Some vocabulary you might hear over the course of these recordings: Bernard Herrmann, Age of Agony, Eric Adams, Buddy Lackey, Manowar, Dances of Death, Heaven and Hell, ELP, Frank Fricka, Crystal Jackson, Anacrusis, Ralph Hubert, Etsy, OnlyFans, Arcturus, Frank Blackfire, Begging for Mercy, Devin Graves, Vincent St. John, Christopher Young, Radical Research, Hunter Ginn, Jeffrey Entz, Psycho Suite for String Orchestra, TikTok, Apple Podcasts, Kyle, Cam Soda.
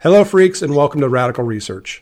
Hello, freaks, and welcome to Radical Research.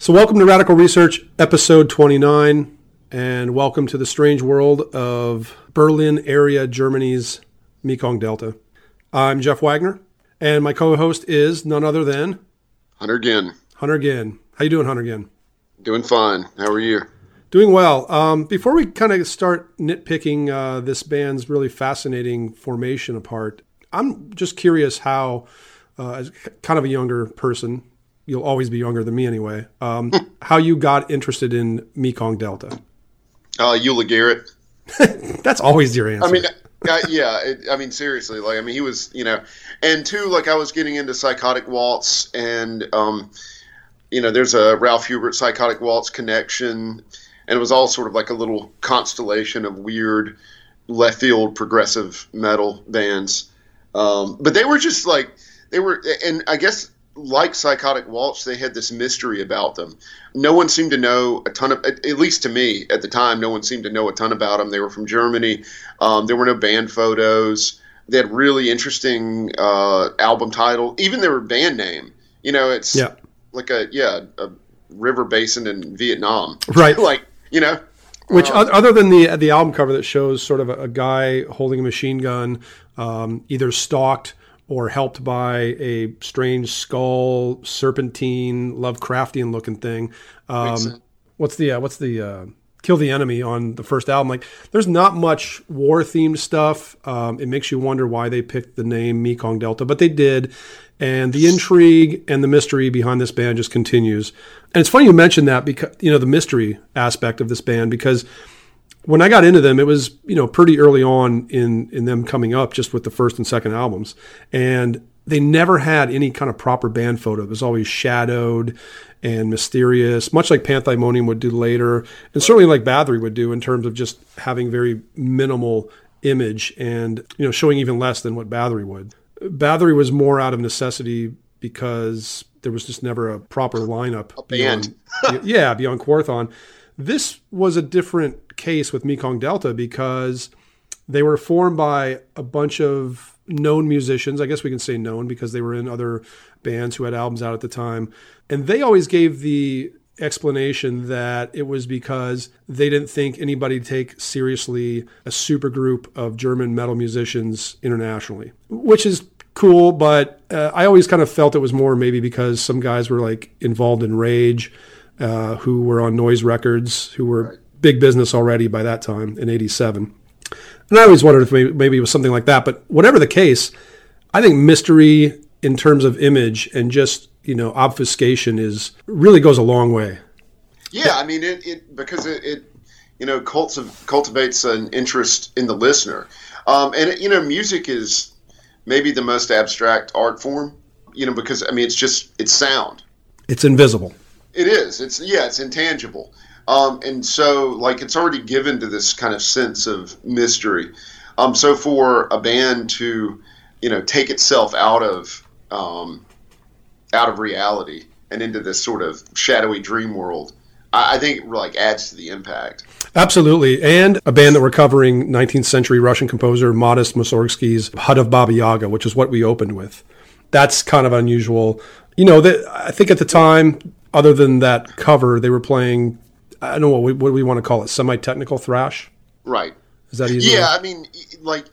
So welcome to Radical Research, episode 29, and welcome to the strange world of Berlin area Germany's Mekong Delta. I'm Jeff Wagner, and my co-host is none other than... Hunter Ginn. Hunter Ginn. How you doing, Hunter Ginn? Doing fine. How are you? Doing well. Before we kind of start nitpicking this band's really fascinating formation apart, I'm just curious how, as kind of a younger person... You'll always be younger than me anyway. How you got interested in Mekong Delta? Eula Garrett. That's always your answer. I mean, seriously. He was, and two, I was getting into Psychotic Waltz and, there's a Ralph Hubert Psychotic Waltz connection. And it was all sort of like a little constellation of weird left field progressive metal bands. But they were just and I guess, like Psychotic Waltz, they had this mystery about them. No one seemed to know a ton of, at least to me at the time, no one seemed to know a ton about them. They were from Germany. There were no band photos. They had really interesting album title. Even their band name, it's like a river basin in Vietnam. Right. Which other than the album cover that shows sort of a guy holding a machine gun, either stalked or helped by a strange skull, serpentine, Lovecraftian-looking thing. What's the Kill the Enemy on the first album? There's not much war-themed stuff. It makes you wonder why they picked the name Mekong Delta, but they did. And the intrigue and the mystery behind this band just continues. And it's funny you mentioned that because the mystery aspect of this band, because when I got into them, it was, pretty early on in them coming up just with the first and second albums. And they never had any kind of proper band photo. It was always shadowed and mysterious, much like Pantheimonium would do later, and certainly like Bathory would do in terms of just having very minimal image and, you know, showing even less than what Bathory would. Bathory was more out of necessity because there was just never a proper lineup. A band. beyond Quorthon. This was a different case with Mekong Delta because they were formed by a bunch of known musicians. I guess we can say known because they were in other bands who had albums out at the time. And they always gave the explanation that it was because they didn't think anybody take seriously a super group of German metal musicians internationally, which is cool. But I always kind of felt it was more maybe because some guys were like involved in Rage, who were on Noise Records, who were big business already by that time in 87. And I always wondered if maybe it was something like that. But whatever the case, I think mystery in terms of image and just, you know, obfuscation is really goes a long way. Yeah, I mean, it cultivates an interest in the listener. Music is maybe the most abstract art form, you know, because, I mean, it's sound. It's invisible. It is. It's intangible. And so, like, it's already given to this kind of sense of mystery. So for a band to, you know, take itself out of reality and into this sort of shadowy dream world, I think it, like, adds to the impact. Absolutely. And a band that we're covering, 19th century Russian composer Modest Mussorgsky's Hut of Baba Yaga, which is what we opened with. That's kind of unusual. You know, I think at the time, other than that cover, they were playing, I don't know, what do we want to call it, semi-technical thrash? Right. Is that easy? Yeah, I mean, like,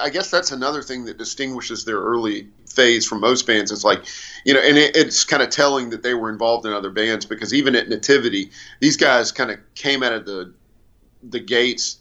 I guess that's another thing that distinguishes their early phase from most bands. It's like, you know, and it's kind of telling that they were involved in other bands because even at Nativity, these guys kind of came out of the gates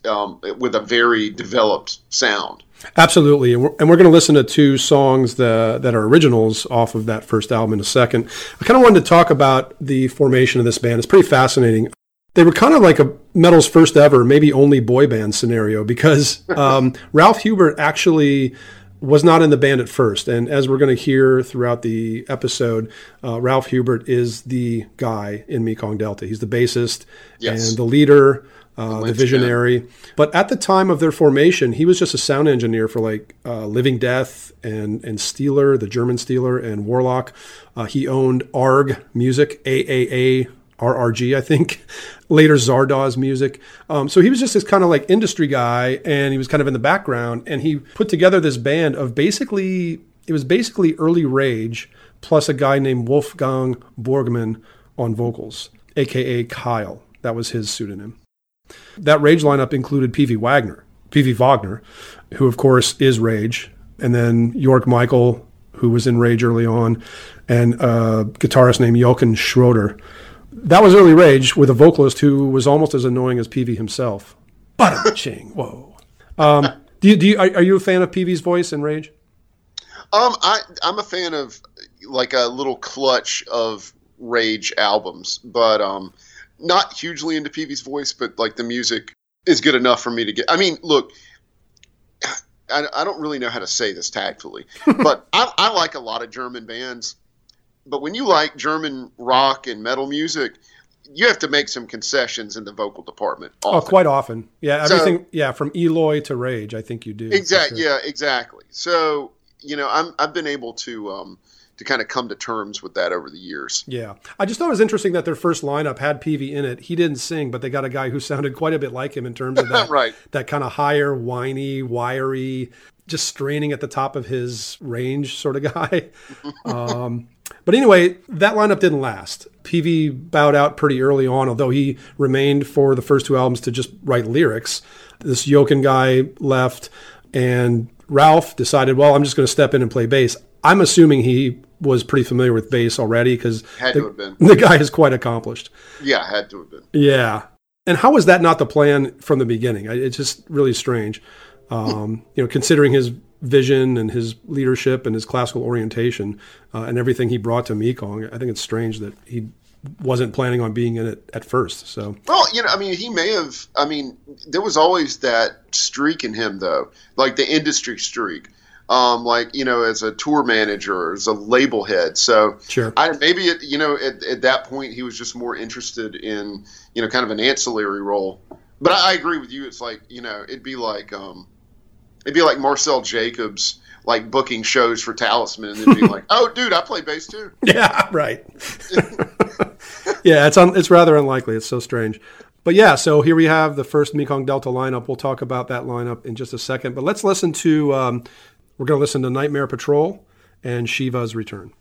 with a very developed sound. Absolutely. And we're going to listen to two songs that are originals off of that first album in a second. I kind of wanted to talk about the formation of this band. It's pretty fascinating. They were kind of like a metal's first ever, maybe only boy band scenario because Ralph Hubert actually was not in the band at first. And as we're going to hear throughout the episode, Ralph Hubert is the guy in Mekong Delta. He's the bassist and the leader, the visionary. Down. But at the time of their formation, he was just a sound engineer for like Living Death and Steeler, the German Steeler, and Warlock. He owned ARG Music, ARG, I think, later Zardoz Music. So he was just this kind of like industry guy, and he was kind of in the background, and he put together this band of basically early Rage, plus a guy named Wolfgang Borgmann on vocals, aka Kyle. That was his pseudonym. That Rage lineup included Peavy Wagner, who of course is Rage, and then Jörg Michael, who was in Rage early on, and a guitarist named Jochen Schroeder. That was early Rage with a vocalist who was almost as annoying as Peavy himself. Ba-da-ching! Whoa. Are you a fan of Peavy's voice in Rage? I'm a fan of like a little clutch of Rage albums, but not hugely into Peavy's voice. But like the music is good enough for me to get. I mean, look, I don't really know how to say this tactfully, but I like a lot of German bands. But when you like German rock and metal music, you have to make some concessions in the vocal department. Often. Oh, quite often. Yeah, everything. So, yeah, from Eloy to Rage, I think you do. Exactly. Sure. Yeah, exactly. So, you know, I've been able to kind of come to terms with that over the years. Yeah. I just thought it was interesting that their first lineup had Peavy in it. He didn't sing, but they got a guy who sounded quite a bit like him in terms of that, that kind of higher, whiny, wiry, just straining at the top of his range sort of guy. But anyway, that lineup didn't last. Peavy bowed out pretty early on, although he remained for the first two albums to just write lyrics. This Jochen guy left, and Ralph decided, well, I'm just going to step in and play bass. I'm assuming he was pretty familiar with bass already because the guy is quite accomplished. Yeah, had to have been. Yeah. And how was that not the plan from the beginning? It's just really strange, you know, considering his vision and his leadership and his classical orientation and everything he brought to Mekong. I think it's strange that he wasn't planning on being in it at first. So, well, you know, I mean, he may have. I mean, there was always that streak in him, though, like the industry streak. as a tour manager, as a label head. So sure. At that point he was just more interested in, kind of an ancillary role. But I agree with you. It's like, it'd be like Marcel Jacobs, like booking shows for Talisman, and then be like, "Oh, dude, I play bass too." Yeah, right. Yeah, it's rather unlikely. It's so strange. But yeah, so here we have the first Mekong Delta lineup. We'll talk about that lineup in just a second. But let's listen to. We're going to listen to Nightmare Patrol and Shiva's Return.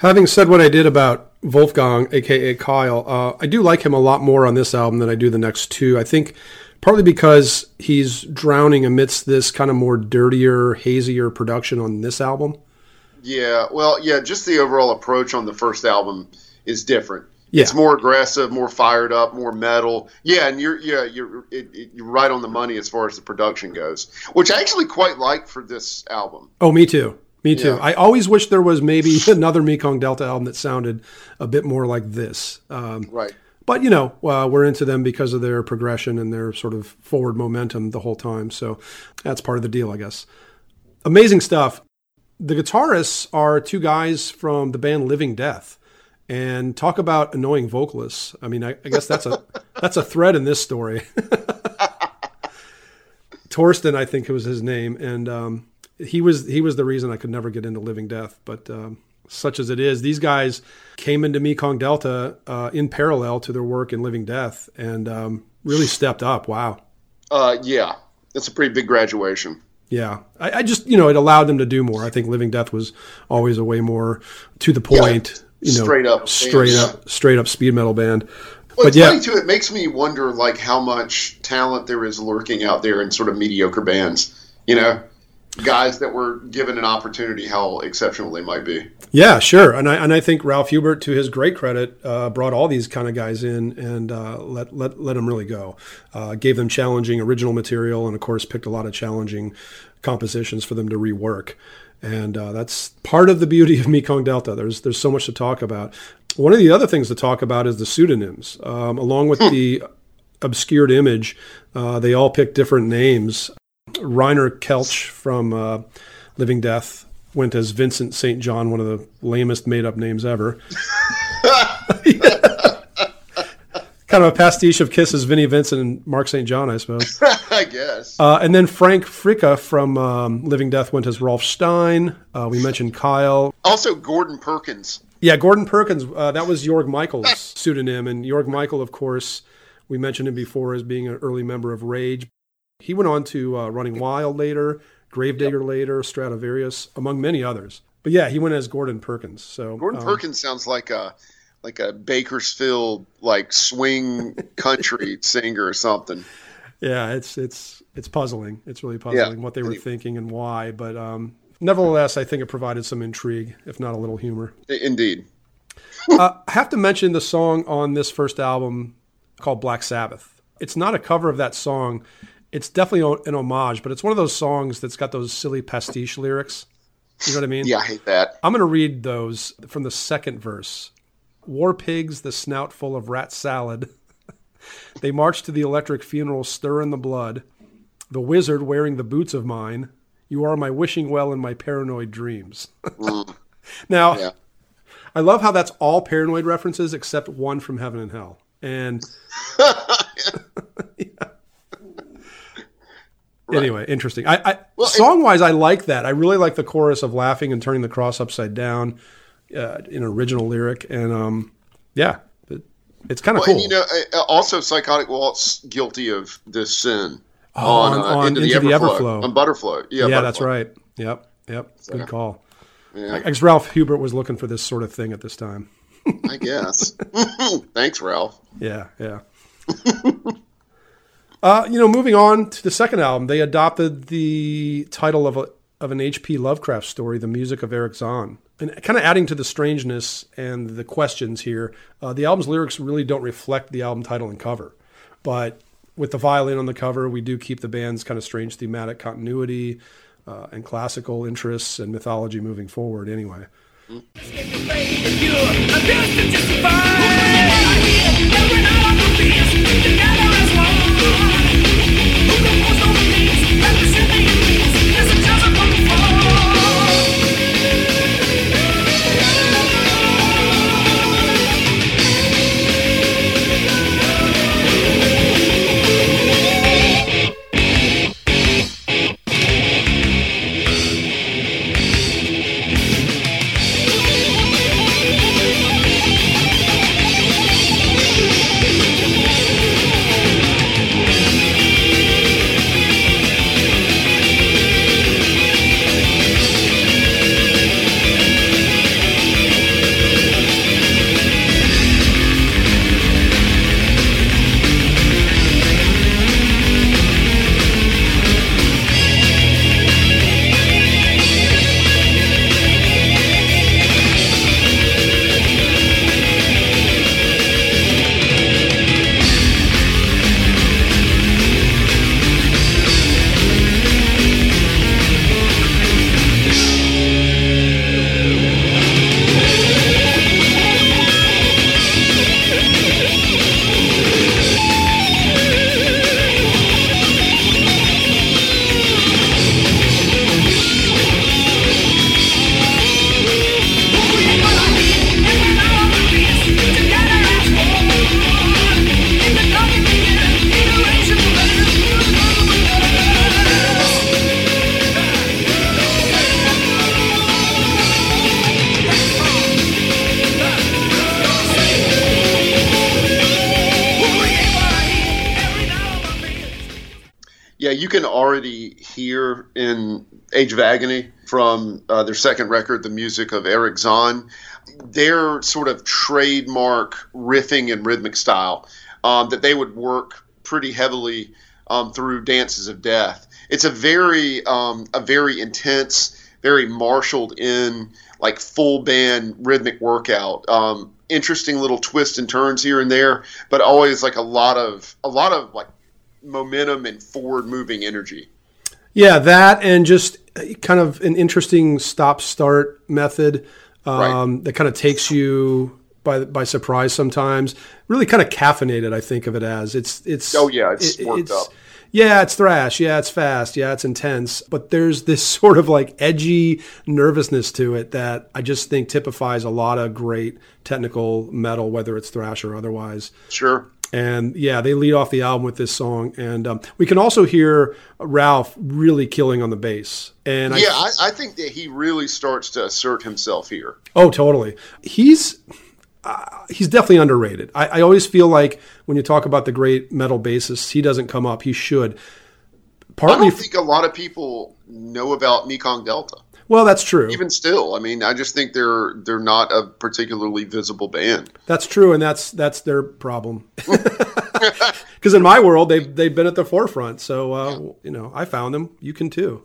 Having said what I did about Wolfgang, aka Kyle, I do like him a lot more on this album than I do the next two. I think partly because he's drowning amidst this kind of more dirtier, hazier production on this album. Yeah, well, yeah, just the overall approach on the first album is different. Yeah. It's more aggressive, more fired up, more metal. Yeah, and you're right on the money as far as the production goes, which I actually quite like for this album. Oh, me too. Me too. Yeah. I always wish there was maybe another Mekong Delta album that sounded a bit more like this. Right. But, you know, we're into them because of their progression and their sort of forward momentum the whole time. So that's part of the deal, I guess. Amazing stuff. The guitarists are two guys from the band Living Death. And talk about annoying vocalists. I mean, I guess that's a thread in this story. Torsten, I think, was his name, and he was the reason I could never get into Living Death. But such as it is, these guys came into Mekong Delta in parallel to their work in Living Death, and really stepped up. Wow. Yeah, that's a pretty big graduation. Yeah, I just, you know, it allowed them to do more. I think Living Death was always a way more to the point. Yeah. You know, straight up speed metal band. Well, but yeah, funny too, it makes me wonder like how much talent there is lurking out there in sort of mediocre bands. You know, guys that were given an opportunity, how exceptional they might be. Yeah, sure. And I think Ralph Hubert, to his great credit, brought all these kind of guys in and let them really go. Gave them challenging original material, and of course picked a lot of challenging compositions for them to rework. And that's part of the beauty of Mekong Delta. There's so much to talk about. One of the other things to talk about is the pseudonyms. Along with the obscured image, they all picked different names. Reiner Kelch from Living Death went as Vincent St. John, one of the lamest made-up names ever. Yeah. Kind of a pastiche of Kiss as Vinnie Vincent and Mark St. John, I suppose. I guess. And then Frank Fricka from Living Death went as Rolf Stein. We mentioned Kyle. Also Gordon Perkins. Yeah, Gordon Perkins. That was Jörg Michael's pseudonym. And Jörg Michael, of course, we mentioned him before as being an early member of Rage. He went on to Running Wild later, Gravedigger later, Stradivarius, among many others. But yeah, he went as Gordon Perkins. So Gordon Perkins sounds like a... like a Bakersfield, like swing country singer or something. Yeah, it's puzzling. It's really puzzling what they were thinking and why. But nevertheless, I think it provided some intrigue, if not a little humor. Indeed. I have to mention the song on this first album called Black Sabbath. It's not a cover of that song. It's definitely an homage, but it's one of those songs that's got those silly pastiche lyrics. You know what I mean? Yeah, I hate that. I'm going to read those from the second verse. War pigs, the snout full of rat salad. They march to the electric funeral, stir in the blood. The wizard wearing the boots of mine. You are my wishing well in my paranoid dreams. Now, yeah. I love how that's all paranoid references except one from Heaven and Hell. And Right. Anyway, interesting. Well, song-wise, I like that. I really like the chorus of laughing and turning the cross upside down. In original lyric, and it's kind of cool. And, you know, also Psychotic Waltz guilty of this sin on into the Everflow. On Butterflow. Yeah, Butterflow. That's right. Yep. So, good call. Yeah. I guess Ralph Hubert was looking for this sort of thing at this time. I guess. Thanks, Ralph. Yeah. Moving on to the second album, they adopted the title of an H.P. Lovecraft story, The Music of Eric Zahn. And kind of adding to the strangeness and the questions here, the album's lyrics really don't reflect the album title and cover. But with the violin on the cover, we do keep the band's kind of strange thematic continuity and classical interests and mythology moving forward anyway. can already hear in Age of Agony from their second record, The Music of Eric Zahn, their sort of trademark riffing and rhythmic style that they would work pretty heavily through Dances of Death. It's a very intense, very marshaled in, like full band rhythmic workout. Interesting little twists and turns here and there, but always like a lot of like momentum and forward moving energy. Yeah, that and just kind of an interesting stop start method right. that kind of takes you by surprise sometimes. Really kind of caffeinated, I think of it as. It's oh yeah, it's worked it's, up. Yeah, it's thrash. Yeah, it's fast. Yeah, it's intense. But there's this sort of like edgy nervousness to it that I just think typifies a lot of great technical metal, whether it's thrash or otherwise. Sure. And yeah, they lead off the album with this song. And we can also hear Ralph really killing on the bass. And yeah, I think that he really starts to assert himself here. Oh, totally. He's definitely underrated. I always feel like when you talk about the great metal bassists, he doesn't come up. He should. Partly, I don't think a lot of people know about Mekong Delta. Well, that's true. Even still, I mean, I just think they're not a particularly visible band. That's true, and that's their problem. Because in my world, they've been at the forefront. So you know, I found them. You can too.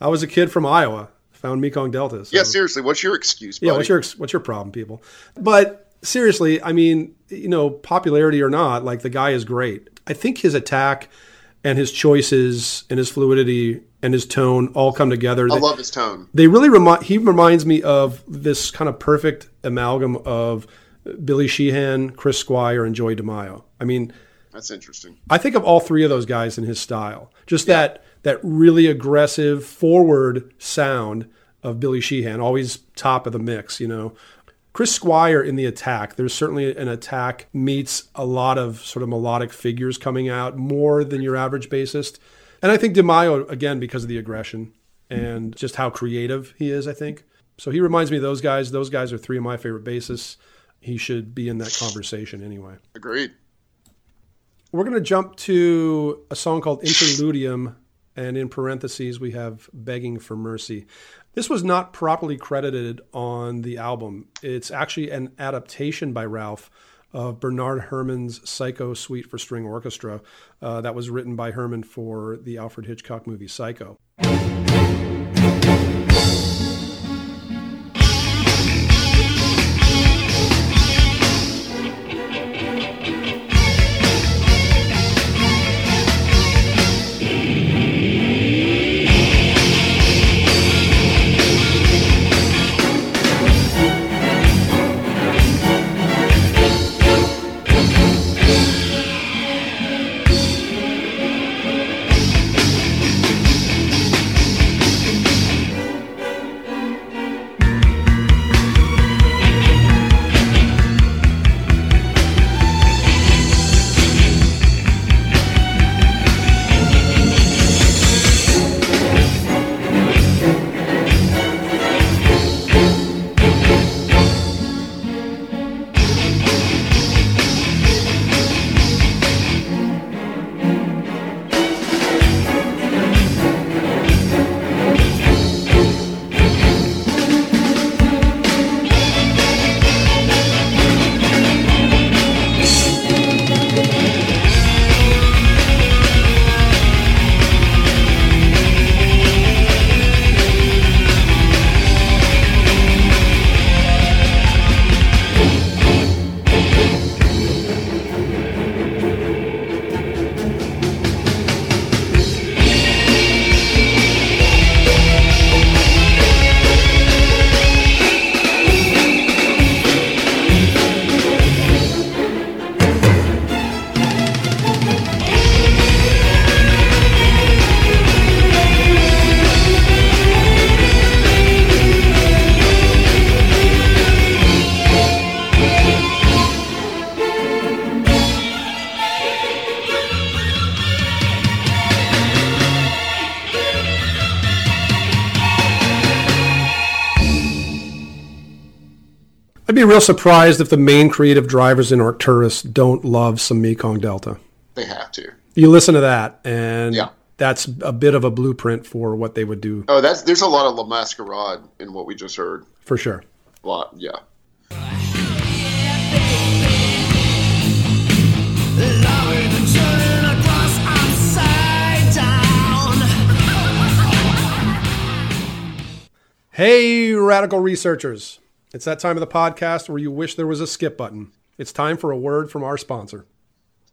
I was a kid from Iowa. Found Mekong Delta. So. Yeah, seriously, what's your excuse, buddy? Yeah, what's your problem, people? But seriously, I mean, you know, popularity or not, like the guy is great. I think his attack and his choices and his fluidity and his tone all come together. I love his tone. They really he reminds me of this kind of perfect amalgam of Billy Sheehan, Chris Squire, and Joey DiMaio. I mean, that's interesting. I think of all three of those guys in his style. Just yeah. that really aggressive forward sound of Billy Sheehan, always top of the mix, you know. Chris Squire in the attack, there's certainly an attack meets a lot of sort of melodic figures coming out more than your average bassist. And I think DiMaio, again, because of the aggression and just how creative he is, I think. So he reminds me of those guys. Those guys are three of my favorite bassists. He should be in that conversation anyway. Agreed. We're going to jump to a song called Interludium, and in parentheses, we have Begging for Mercy. This was not properly credited on the album. It's actually an adaptation by Ralph of Bernard Herrmann's Psycho Suite for String Orchestra that was written by Herrmann for the Alfred Hitchcock movie Psycho. Real surprised if the main creative drivers in Arcturus don't love some Mekong Delta. They have to. You listen to that, and yeah. that's a bit of a blueprint for what they would do. Oh, there's a lot of La Masquerade in what we just heard. For sure. A lot, yeah. Hey, Radical Researchers. It's that time of the podcast where you wish there was a skip button. It's time for a word from our sponsor.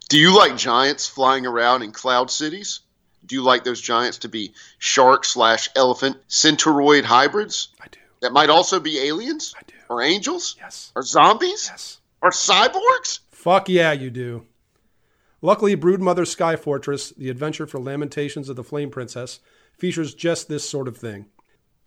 Do you like giants flying around in cloud cities? Do you like those giants to be shark/elephant centauroid hybrids? I do. That might also be aliens? I do. Or angels? Yes. Or zombies? Yes. Or cyborgs? Fuck yeah, you do. Luckily, Broodmother's Sky Fortress, the adventure for Lamentations of the Flame Princess, features just this sort of thing.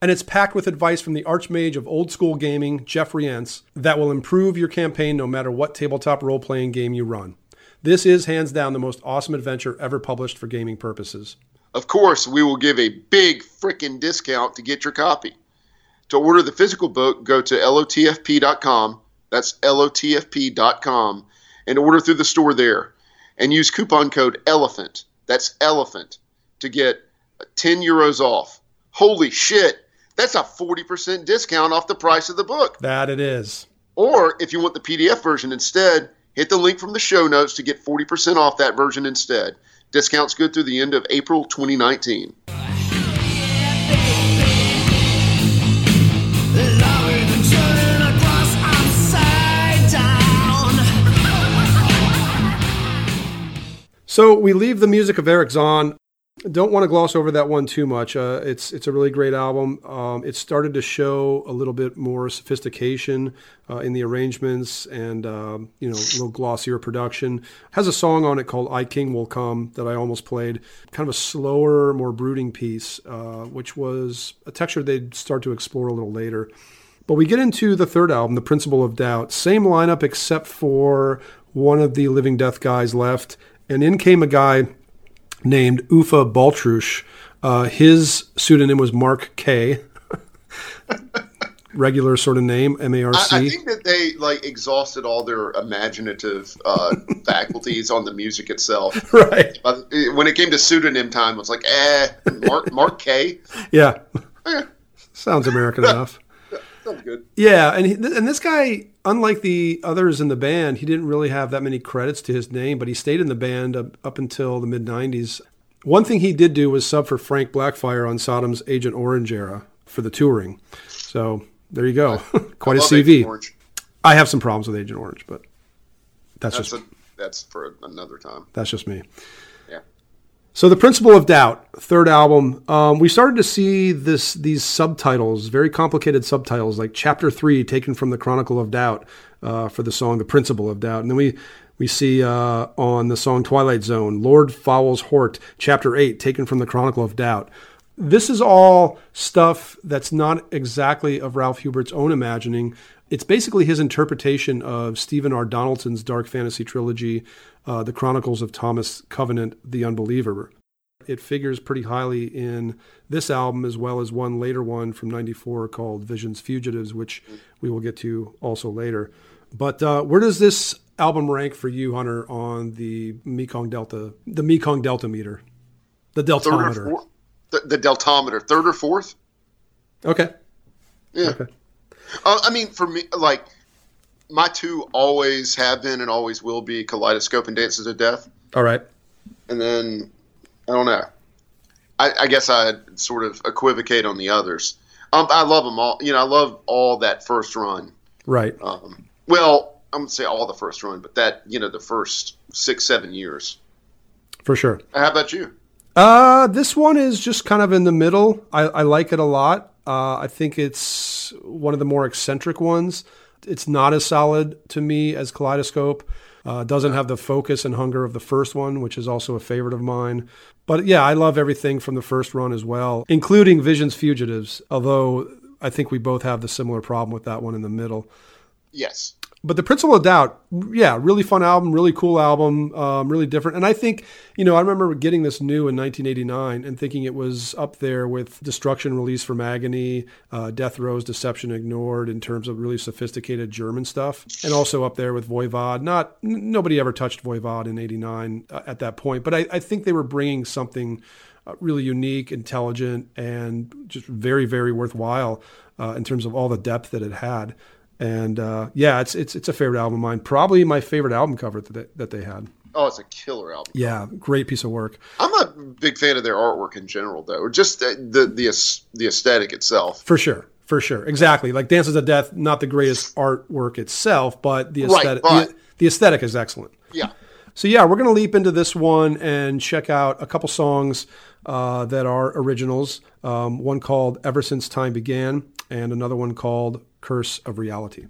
And it's packed with advice from the archmage of old school gaming, Jeffrey Entz, that will improve your campaign no matter what tabletop role-playing game you run. This is hands down the most awesome adventure ever published for gaming purposes. Of course, we will give a big frickin' discount to get your copy. To order the physical book, go to lotfp.com, that's lotfp.com, and order through the store there. And use coupon code ELEPHANT, that's ELEPHANT, to get €10 off. Holy shit! That's a 40% discount off the price of the book. That it is. Or if you want the PDF version instead, hit the link from the show notes to get 40% off that version instead. Discount's good through the end of April 2019. So we leave The Music of Eric Zahn. Don't want to gloss over that one too much. It's a really great album. It started to show a little bit more sophistication in the arrangements and a little glossier production. It has a song on it called "I King Will Come" that I almost played. Kind of a slower, more brooding piece, which was a texture they'd start to explore a little later. But we get into the third album, The Principle of Doubt. Same lineup except for one of the Living Death guys left, and in came a guy named Ufa Baltrush. His pseudonym was Mark K. Regular sort of name, M-A-R-C. I think that they exhausted all their imaginative faculties on the music itself. Right. When it came to pseudonym time, it was Mark K. Yeah. Sounds American enough. Sounds good. Yeah, and this guy, unlike the others in the band, he didn't really have that many credits to his name, but he stayed in the band up until the mid-90s. One thing he did do was sub for Frank Blackfire on Sodom's Agent Orange era for the touring. So there you go. Quite a CV. I have some problems with Agent Orange, but that's for another time. That's just me. Yeah. So The Principle of Doubt, third album, we started to see these subtitles, very complicated subtitles, like Chapter 3 taken from the Chronicle of Doubt for the song The Principle of Doubt. And then we see on the song Twilight Zone, Lord Fowl's Hort, Chapter 8 taken from the Chronicle of Doubt. This is all stuff that's not exactly of Ralph Hubert's own imagining. It's basically his interpretation of Stephen R. Donaldson's dark fantasy trilogy, The Chronicles of Thomas Covenant, The Unbeliever. It figures pretty highly in this album as well as one later one from 94 called Visions Fugitives, which we will get to also later. But where does this album rank for you, Hunter, on the Mekong Delta meter? The deltometer. The deltometer. Third or fourth? Okay. Yeah. Okay. I mean, for me, my two always have been and always will be Kaleidoscope and Dances of Death. All right. And then, I don't know. I guess I'd sort of equivocate on the others. I love them all. I love all that first run. Right. I'm going to say all the first run, but that, the first 6-7 years. For sure. How about you? This one is just kind of in the middle. I like it a lot. I think it's one of the more eccentric ones. It's not as solid to me as Kaleidoscope. Doesn't have the focus and hunger of the first one, which is also a favorite of mine. But yeah, I love everything from the first run as well, including Visions Fugitives, although I think we both have the similar problem with that one in the middle. Yes. But The Principle of Doubt, yeah, really fun album, really cool album, really different. And I think, I remember getting this new in 1989 and thinking it was up there with Destruction, Release from Agony, Death Rows, Deception Ignored in terms of really sophisticated German stuff. And also up there with Voivod. Nobody ever touched Voivod in 89 at that point. But I think they were bringing something really unique, intelligent, and just very, very worthwhile in terms of all the depth that it had. And yeah, it's a favorite album of mine. Probably my favorite album cover that they had. Oh, it's a killer album. Yeah, great piece of work. I'm a big fan of their artwork in general, though, or just the aesthetic itself. For sure, exactly. Like Dances of Death, not the greatest artwork itself, but the aesthetic. Right, the aesthetic is excellent. Yeah. So yeah, we're gonna leap into this one and check out a couple songs that are originals. One called "Ever Since Time Began" and another one called "Curse of Reality."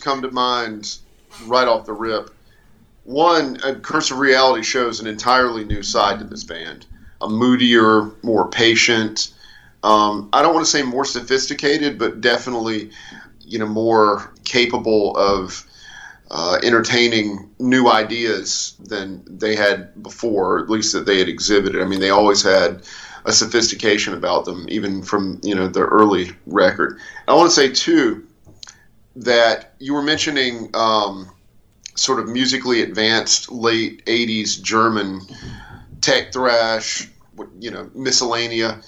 Come to mind right off the rip. One, Curse of Reality shows an entirely new side to this band, a moodier, more patient, I don't want to say more sophisticated, but definitely you know, more capable of entertaining new ideas than they had before, or at least that they had exhibited. I mean, they always had a sophistication about them, even from, you know, the early record. And I want to say, too, that you were mentioning sort of musically advanced late 80s German tech thrash, you know, miscellanea.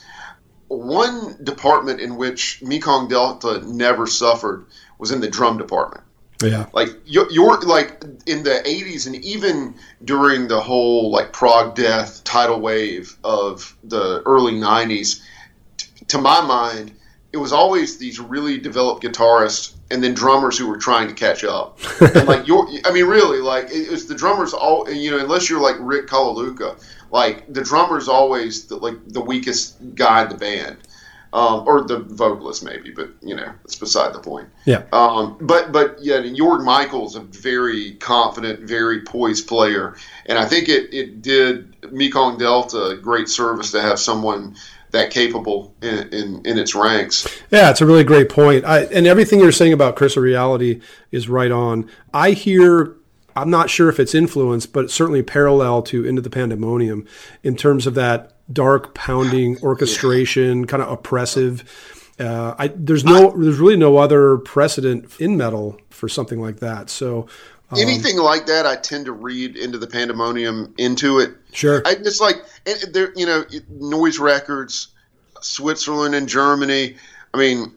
One department in which Mekong Delta never suffered was in the drum department. Yeah, like you're like in the 80s, and even during the whole like prog death tidal wave of the early 90s, to my mind, it was always these really developed guitarists and then drummers who were trying to catch up. And like I mean, really, like it's the drummers all, you know, unless you're like Rick Colaluca, like the drummer's always the weakest guy in the band. Or the vocalist, maybe, but you know, it's beside the point. Yeah. But yeah, Jörg Michael's a very confident, very poised player, and I think it did Mekong Delta a great service to have someone that capable in its ranks. Yeah, it's a really great point. And everything you're saying about Curse of Reality is right on. I hear. I'm not sure if it's influenced, but it's certainly parallel to Into the Pandemonium in terms of that dark pounding orchestration, kind of oppressive. There's really no other precedent in metal for something like that. So anything like that, I tend to read Into the Pandemonium into it. Sure, it's like there, you know, Noise Records, Switzerland and Germany. I mean,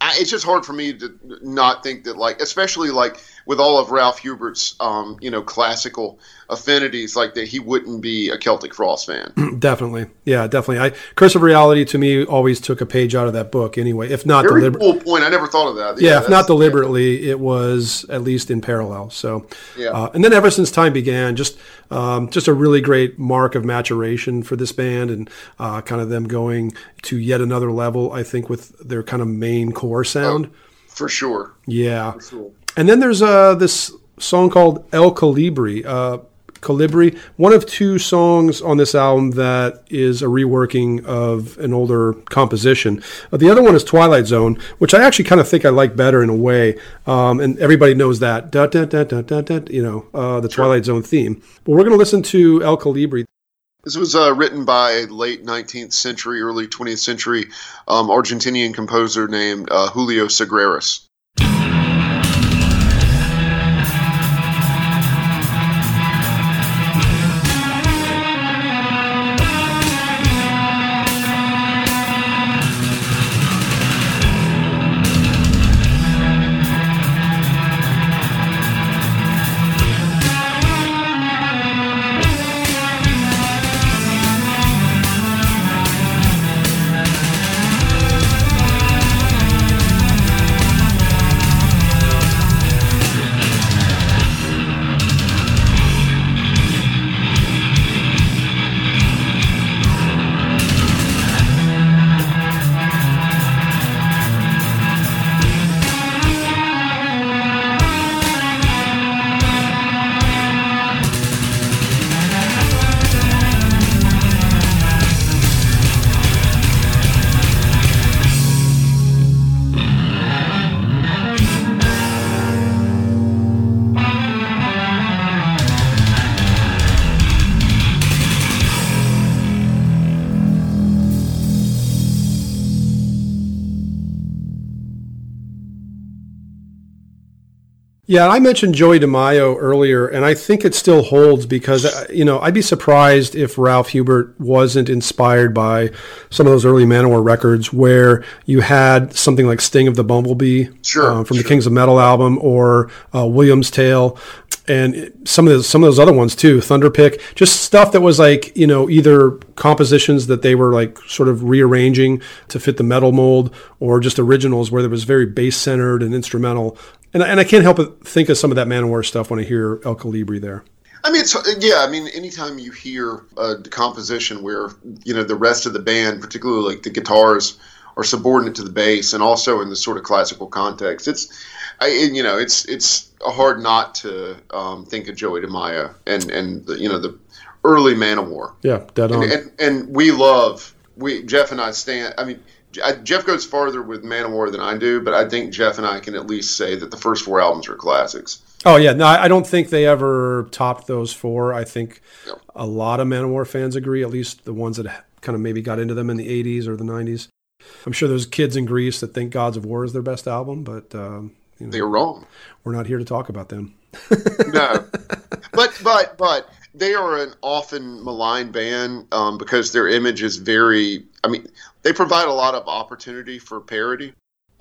it's just hard for me to not think that, like, especially like with all of Ralph Hubert's, you know, classical affinities, like that he wouldn't be a Celtic Frost fan. Definitely. Yeah, definitely. Curse of Reality, to me, always took a page out of that book anyway, if not deliberately. Very cool point. I never thought of that. Yeah, if not deliberately, it was at least in parallel. So, yeah. And then Ever Since Time Began, just a really great mark of maturation for this band, and kind of them going to yet another level, I think, with their kind of main core sound. Oh, for sure. Yeah. For sure. And then there's this song called El Colibri. Colibri, one of two songs on this album that is a reworking of an older composition. The other one is Twilight Zone, which I actually kind of think I like better in a way. And everybody knows that, da, da, da, da, da, da, you know, the Twilight Zone theme. But we're going to listen to El Colibri. This was written by a late 19th century, early 20th century Argentinian composer named Julio Sagreras. Yeah, I mentioned Joey DeMaio earlier, and I think it still holds because, you know, I'd be surprised if Ralph Hubert wasn't inspired by some of those early Manowar records where you had something like Sting of the Bumblebee from the Kings of Metal album, or William's Tale, and some of those other ones too, Thunderpick, just stuff that was like, you know, either compositions that they were like sort of rearranging to fit the metal mold, or just originals where there was very bass-centered and instrumental. And I can't help but think of some of that Manowar stuff when I hear El Colibri there. I mean, anytime you hear a composition where, you know, the rest of the band, particularly like the guitars, are subordinate to the bass, and also in the sort of classical context, it's hard not to think of Joey DeMaio and the, you know, the early Manowar. Yeah, dead on. And we love Jeff and I stand. I mean, Jeff goes farther with Manowar than I do, but I think Jeff and I can at least say that the first four albums are classics. Oh, yeah. No, I don't think they ever topped those four. I think a lot of Manowar fans agree, at least the ones that kind of maybe got into them in the 80s or the 90s. I'm sure there's kids in Greece that think Gods of War is their best album, but you know, they're wrong. We're not here to talk about them. No. But they are an often maligned band because their image is very – I mean, they provide a lot of opportunity for parody.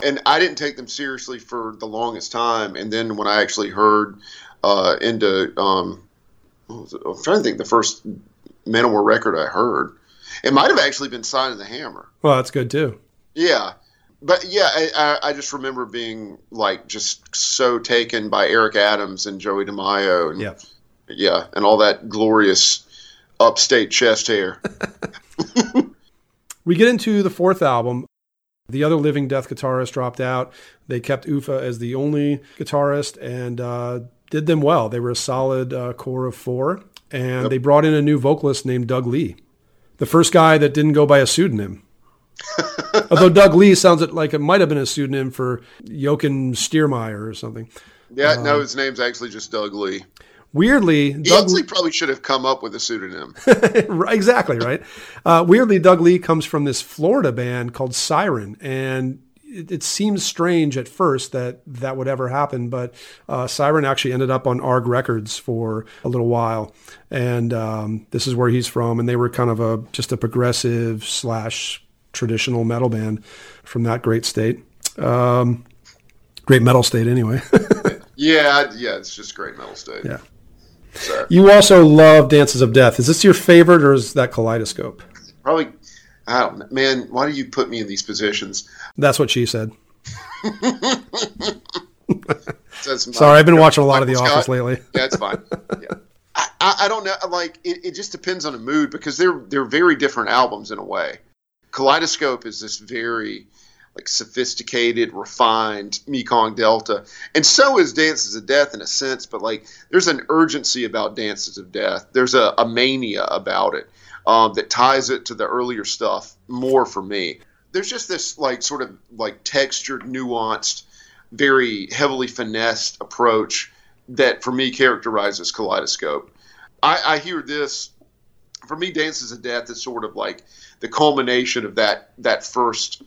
And I didn't take them seriously for the longest time. And then when I actually heard into I'm trying to think the first Manowar record I heard. It might have actually been Sign of the Hammer. Well, that's good too. Yeah. But yeah, I just remember being like just so taken by Eric Adams and Joey DiMaio and yeah, and all that glorious upstate chest hair. We get into the fourth album. The other Living Death guitarist dropped out. They kept Ufa as the only guitarist and did them well. They were a solid core of four, and they brought in a new vocalist named Doug Lee, the first guy that didn't go by a pseudonym. Although Doug Lee sounds like it might have been a pseudonym for Jochen Stiermeier or something. Yeah, no, his name's actually just Doug Lee. Weirdly, Doug Lee probably should have come up with a pseudonym. Exactly, right? Weirdly, Doug Lee comes from this Florida band called Siren, and it seems strange at first that would ever happen, but Siren actually ended up on ARG Records for a little while, and this is where he's from, and they were kind of just a progressive / traditional metal band from that great state. Great metal state, anyway. yeah, it's just great metal state. Yeah. So. You also love Dances of Death. Is this your favorite, or is that Kaleidoscope? Probably, I don't know. Man, why do you put me in these positions? That's what she said. Sorry, I've been watching a lot of The Office lately. That's fine. Yeah. I don't know. Like, it just depends on the mood, because they're very different albums in a way. Kaleidoscope is this very like sophisticated, refined Mekong Delta. And so is Dances of Death in a sense, but like there's an urgency about Dances of Death. There's a mania about it that ties it to the earlier stuff more for me. There's just this like sort of like textured, nuanced, very heavily finessed approach that for me characterizes Kaleidoscope. I hear this. For me, Dances of Death is sort of like the culmination of that first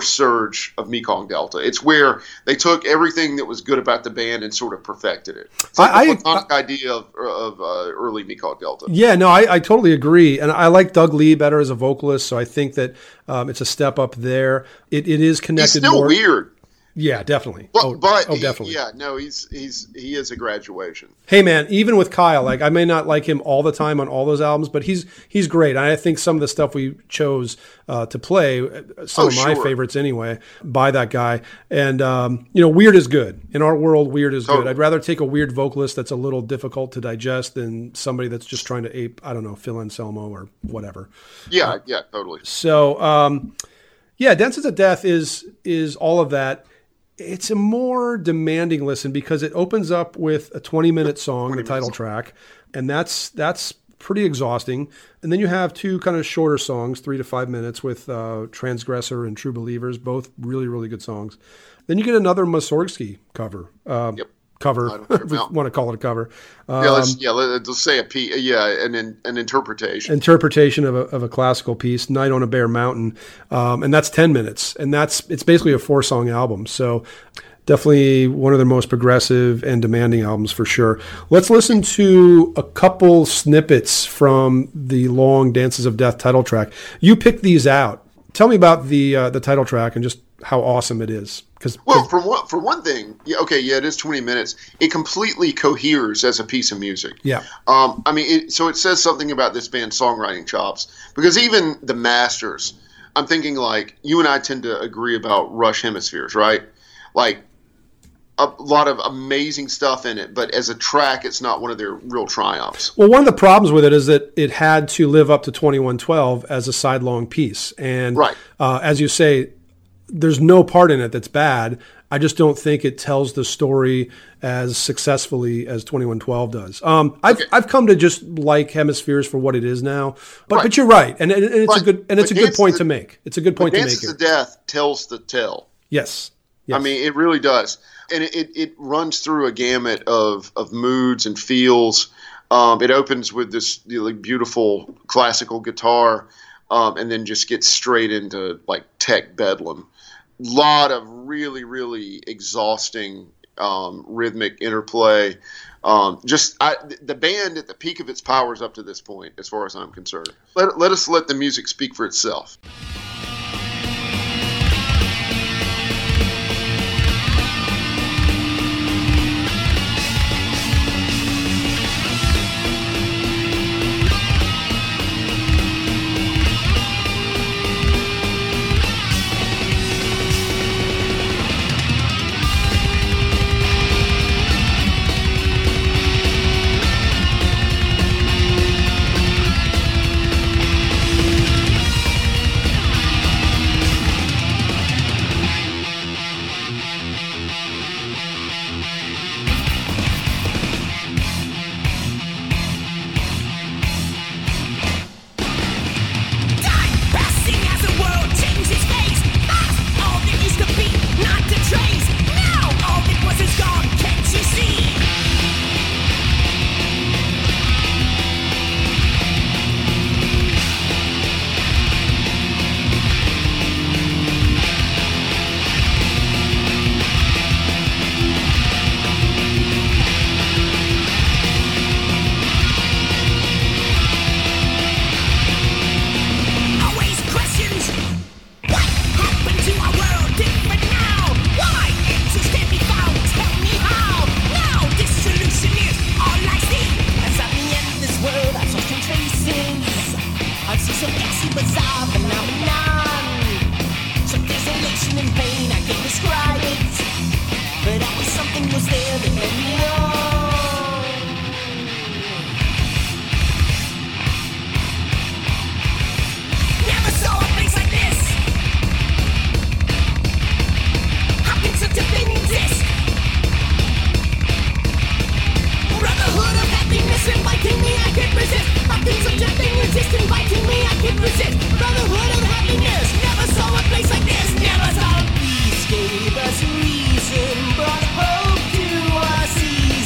surge of Mekong Delta. It's where they took everything that was good about the band and sort of perfected it. It's like the platonic idea of early Mekong Delta. Yeah, no, I totally agree. And I like Doug Lee better as a vocalist, so I think that it's a step up there. It is connected. It's still more weird. Yeah, definitely. But definitely. Yeah, no, he is a graduation. Hey, man, even with Kyle, like I may not like him all the time on all those albums, but he's great. And I think some of the stuff we chose to play, some of my favorites anyway, by that guy. And you know, weird is good in our world. Weird is good. I'd rather take a weird vocalist that's a little difficult to digest than somebody that's just trying to ape, I don't know, Phil Anselmo or whatever. Yeah, yeah, totally. So, yeah, Dances of Death is all of that. It's a more demanding listen because it opens up with a 20-minute song, the title track, and that's pretty exhausting. And then you have two kind of shorter songs, 3 to 5 minutes, with Transgressor and True Believers, both really, really good songs. Then you get another Mussorgsky cover. I don't care about. We want to call it a cover. Let's say a piece. Yeah, an interpretation. Interpretation of a classical piece, Night on a Bare Mountain, and that's 10 minutes, and it's basically a 4-song album. So definitely one of their most progressive and demanding albums for sure. Let's listen to a couple snippets from the long Dances of Death title track. You picked these out. Tell me about the title track and just how awesome it is. Well, for one thing, it is 20 minutes. It completely coheres as a piece of music. Yeah. I mean, so it says something about this band's songwriting chops, because even the masters, I'm thinking like you and I tend to agree about Rush Hemispheres, right? Like a lot of amazing stuff in it, but as a track, it's not one of their real triumphs. Well, one of the problems with it is that it had to live up to 2112 as a sidelong piece. And as you say, there's no part in it that's bad. I just don't think it tells the story as successfully as 2112 does. I've come to just like Hemispheres for what it is now, but you're right, and it's a good point to make. It's a good point to make. Dances of Death tells the tale. Yes. I mean, it really does, and it runs through a gamut of moods and feels. It opens with this beautiful classical guitar, and then just gets straight into like tech bedlam. A lot of really, really exhausting rhythmic interplay. The band at the peak of its powers up to this point, as far as I'm concerned. Let us let the music speak for itself. Gave us reason, brought hope to our season.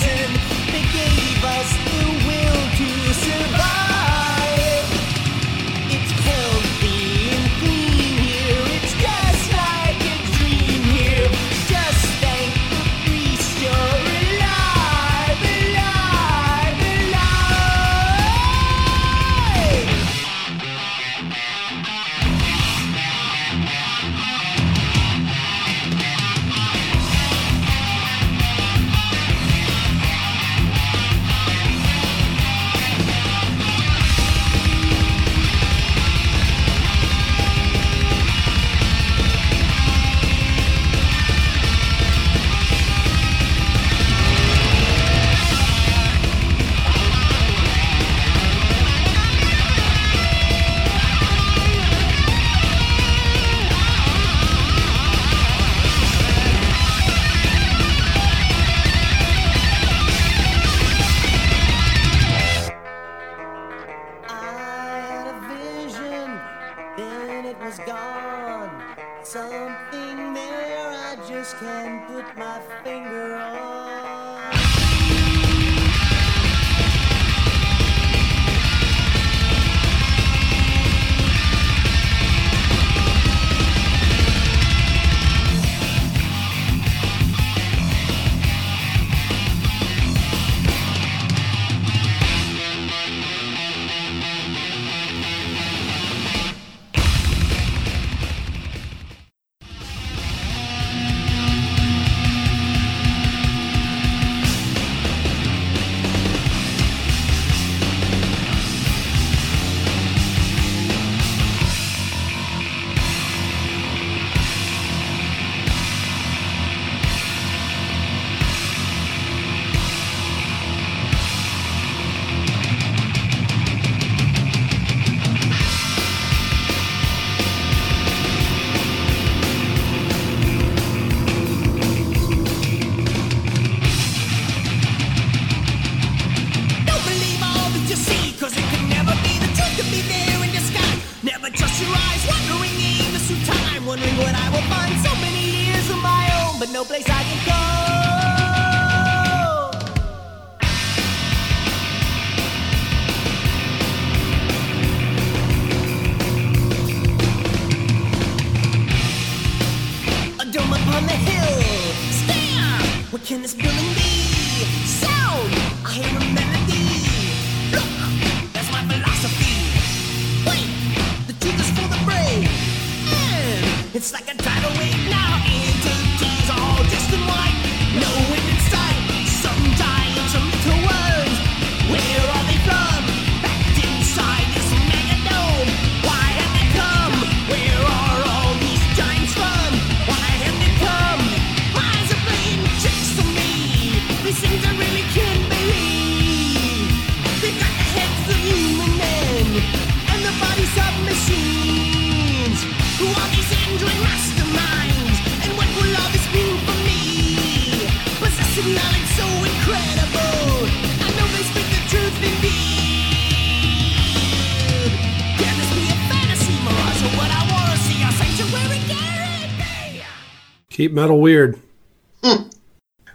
Keep metal weird.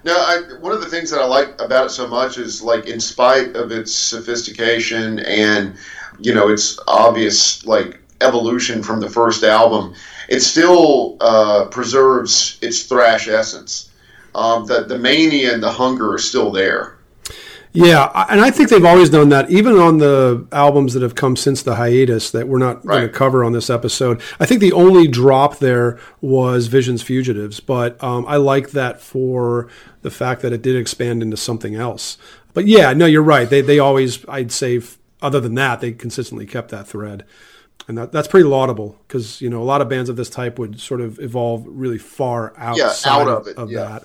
No, one of the things that I like about it so much is, like, in spite of its sophistication and, you know, its obvious, like, evolution from the first album, it still preserves its thrash essence. The mania and the hunger are still there. Yeah, and I think they've always done that, even on the albums that have come since the hiatus that we're not going to cover on this episode. I think the only drop there was Visions Fugitives, but I like that for the fact that it did expand into something else. But yeah, no, you're right. They always, I'd say, other than that, they consistently kept that thread. And that's pretty laudable because, you know, a lot of bands of this type would sort of evolve really far outside of that.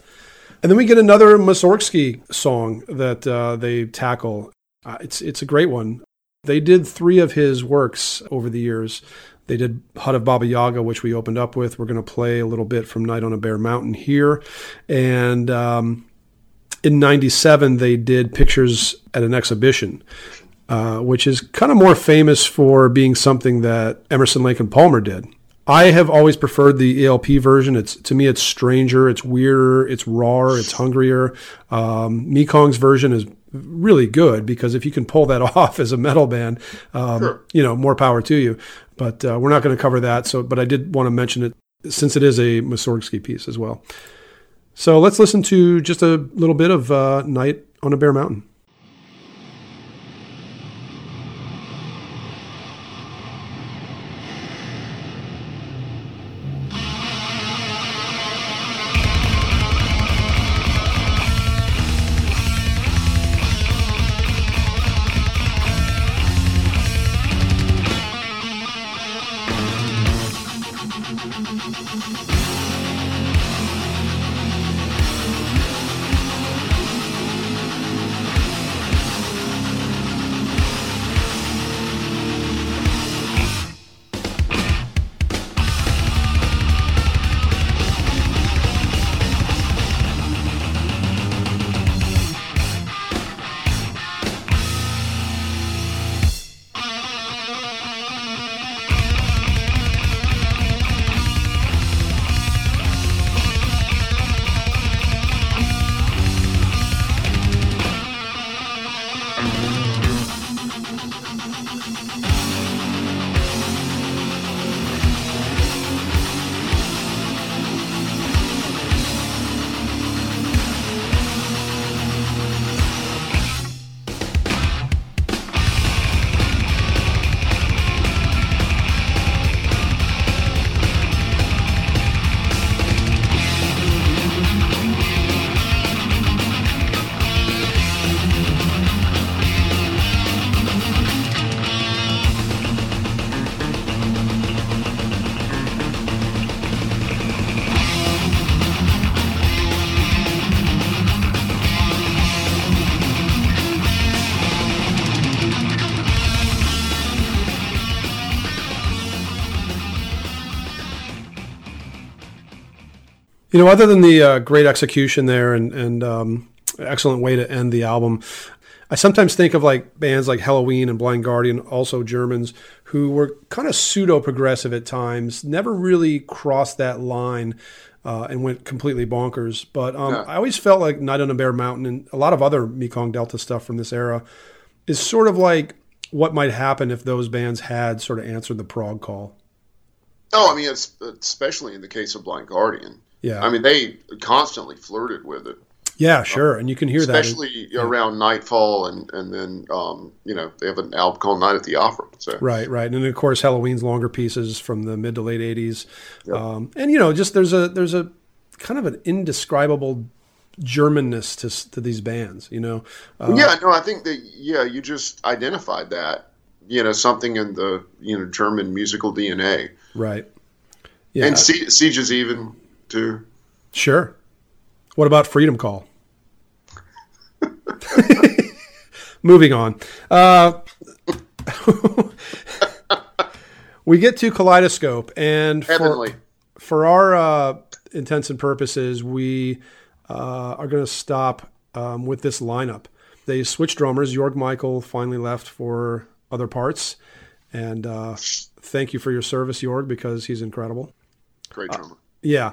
And then we get another Mussorgsky song that they tackle. It's a great one. They did three of his works over the years. They did Hut of Baba Yaga, which we opened up with. We're going to play a little bit from Night on a Bare Mountain here. And in 97, they did Pictures at an Exhibition, which is kind of more famous for being something that Emerson, Lake and Palmer did. I have always preferred the ELP version. To me, it's stranger, it's weirder, it's rawer, it's hungrier. Mekong's version is really good because if you can pull that off as a metal band, you know, more power to you. But we're not going to cover that. So, but I did want to mention it since it is a Mussorgsky piece as well. So let's listen to just a little bit of Night on a Bare Mountain. You know, other than the great execution there and excellent way to end the album, I sometimes think of like bands like Helloween and Blind Guardian, also Germans, who were kind of pseudo-progressive at times, never really crossed that line and went completely bonkers. But I always felt like Night on a Bare Mountain and a lot of other Mekong Delta stuff from this era is sort of like what might happen if those bands had sort of answered the prog call. Oh, I mean, especially in the case of Blind Guardian. Yeah, I mean, they constantly flirted with it. Yeah, sure, and you can hear especially around Nightfall, and then, you know, they have an album called Night at the Opera. So. Right, and of course, Helloween's longer pieces from the mid to late 80s. Yep. And, you know, just there's a kind of an indescribable Germanness to these bands, you know? I think that, you just identified that, you know, something in the, you know, German musical DNA. Right. Yeah. And Siege is even... Too. Sure. What about Freedom Call? Moving on. We get to Kaleidoscope, and for our intents and purposes, we are going to stop with this lineup. They switched drummers. Jörg Michael finally left for other parts, and thank you for your service, Jörg, because he's incredible. Great drummer. Yeah.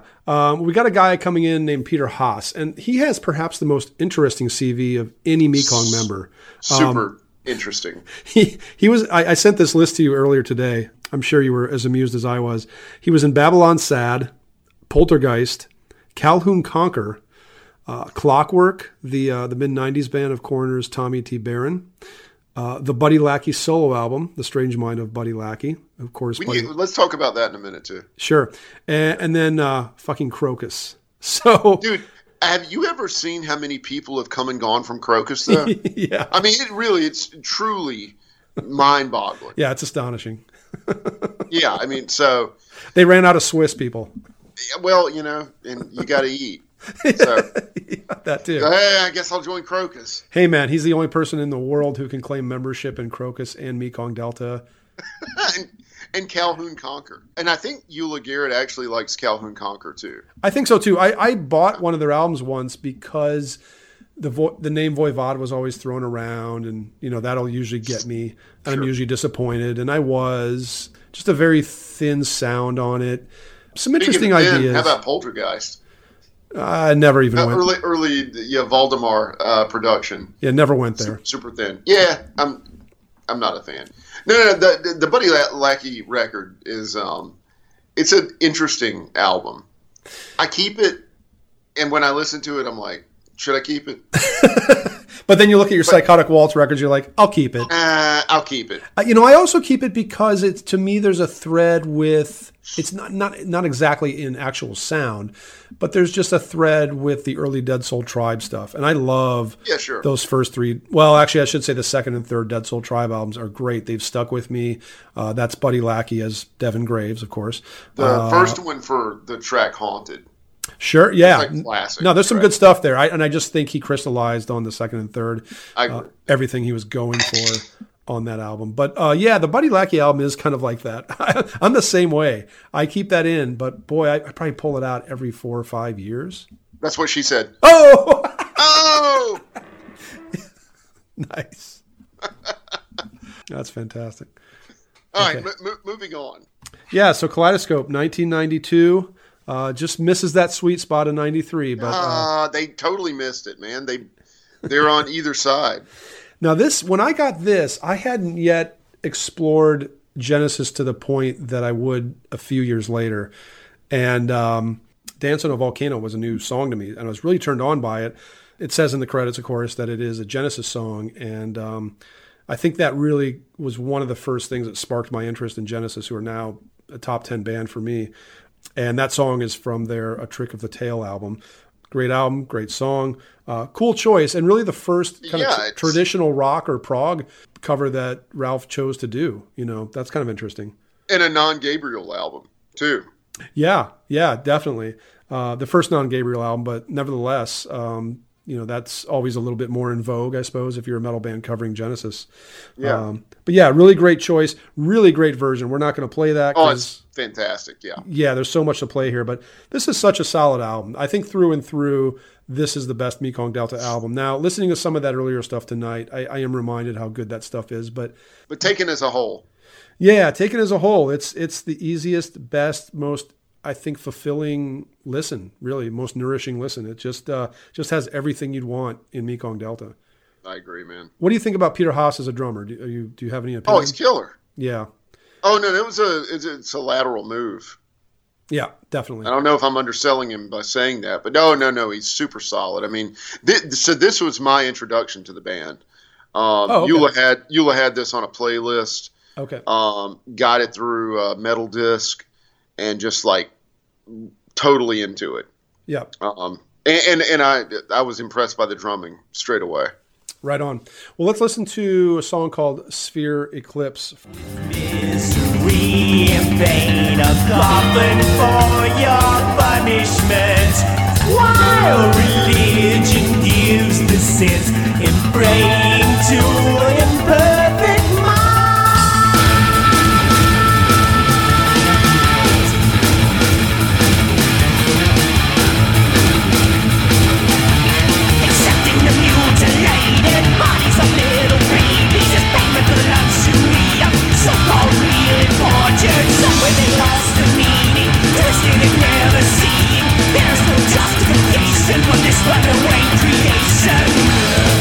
We got a guy coming in named Peter Haas, and he has perhaps the most interesting CV of any Mekong member. Super interesting. He was. I sent this list to you earlier today. I'm sure you were as amused as I was. He was in Babylon Sad, Poltergeist, Calhoun Conquer, Clockwork, the mid-90s band of Coroner's Tommy T. Barron, the Buddy Lackey solo album, The Strange Mind of Buddy Lackey. Of course. Let's talk about that in a minute, too. Sure. And then fucking Crocus. So, dude, have you ever seen how many people have come and gone from Crocus, though? Yeah. I mean, it's truly mind-boggling. Yeah, it's astonishing. Yeah, I mean, so they ran out of Swiss people. Well, and you got to eat. So yeah, that too. Hey, I guess I'll join Crocus. Hey, man, he's the only person in the world who can claim membership in Crocus and Mekong Delta, and Calhoun Conquer. And I think Eula Garrett actually likes Calhoun Conquer too. I think so too. I bought one of their albums once because the name Voivod was always thrown around, and that'll usually get me. Sure. I'm usually disappointed, and I was just a very thin sound on it. Some interesting ideas. How about Poltergeist? I never even went. Early Valdemar production. Yeah, never went there. Super thin. Yeah, I'm not a fan. No. The Buddy Lackey record is it's an interesting album. I keep it, and when I listen to it, I'm like, should I keep it? But then you look at your Psychotic Waltz records, you're like, I'll keep it. I'll keep it. I also keep it because it's, to me, there's a thread with, it's not exactly in actual sound, but there's just a thread with the early Dead Soul Tribe stuff. And I love those first three. Well, actually, I should say the second and third Dead Soul Tribe albums are great. They've stuck with me. That's Buddy Lackey as Devin Graves, of course. The first one for the track Haunted. Sure. Yeah. Like classic, no, there's some good stuff there. I just think he crystallized on the second and third, everything he was going for on that album. But yeah, the Buddy Lackey album is kind of like that. I'm the same way. I keep that in, but boy, I probably pull it out every 4 or 5 years. That's what she said. Oh, oh, nice. That's fantastic. All right, moving on. Yeah. So Kaleidoscope, 1992. Just misses that sweet spot in 93, but they totally missed it, man. They're on either side. Now when I got this, I hadn't yet explored Genesis to the point that I would a few years later. And Dance on a Volcano was a new song to me, and I was really turned on by it. It says in the credits, of course, that it is a Genesis song, and I think that really was one of the first things that sparked my interest in Genesis, who are now a top 10 band for me. And that song is from their A Trick of the Tail album. Great album, great song, cool choice, and really the first kind of traditional rock or prog cover that Ralph chose to do. That's kind of interesting. And a non-Gabriel album, too. Yeah, definitely. The first non-Gabriel album, but nevertheless, that's always a little bit more in vogue, I suppose, if you're a metal band covering Genesis. Yeah. But yeah, really great choice, really great version. We're not going to play that. Oh, it's fantastic. Yeah. Yeah. There's so much to play here, but this is such a solid album. I think through and through, this is the best Mekong Delta album. Now, listening to some of that earlier stuff tonight, I am reminded how good that stuff is, but taken as a whole. Yeah. Taken as a whole. It's the easiest, best, most, I think, fulfilling listen, really most nourishing listen. It just has everything you'd want in Mekong Delta. I agree, man. What do you think about Peter Haas as a drummer? Do you have any opinion? Oh, he's killer. Yeah. Oh no, it's a lateral move. Yeah, definitely. I don't know if I'm underselling him by saying that, but no, he's super solid. I mean, so this was my introduction to the band. Okay. Eula had this on a playlist. Okay. Got it through Metal Disc. And just like totally into it. Yeah. And I was impressed by the drumming straight away. Right on. Well, let's listen to a song called Sphere Eclipse. Misery and pain are common for your punishment. While religion gives the sense in praying to an imperfect mind, accepting the mutilated bodies of little babies as payment for the loves to re-up, so-called re-imported, somewhere they lost the meaning, thirsting and never seeing. There's no justification for this runaway creation.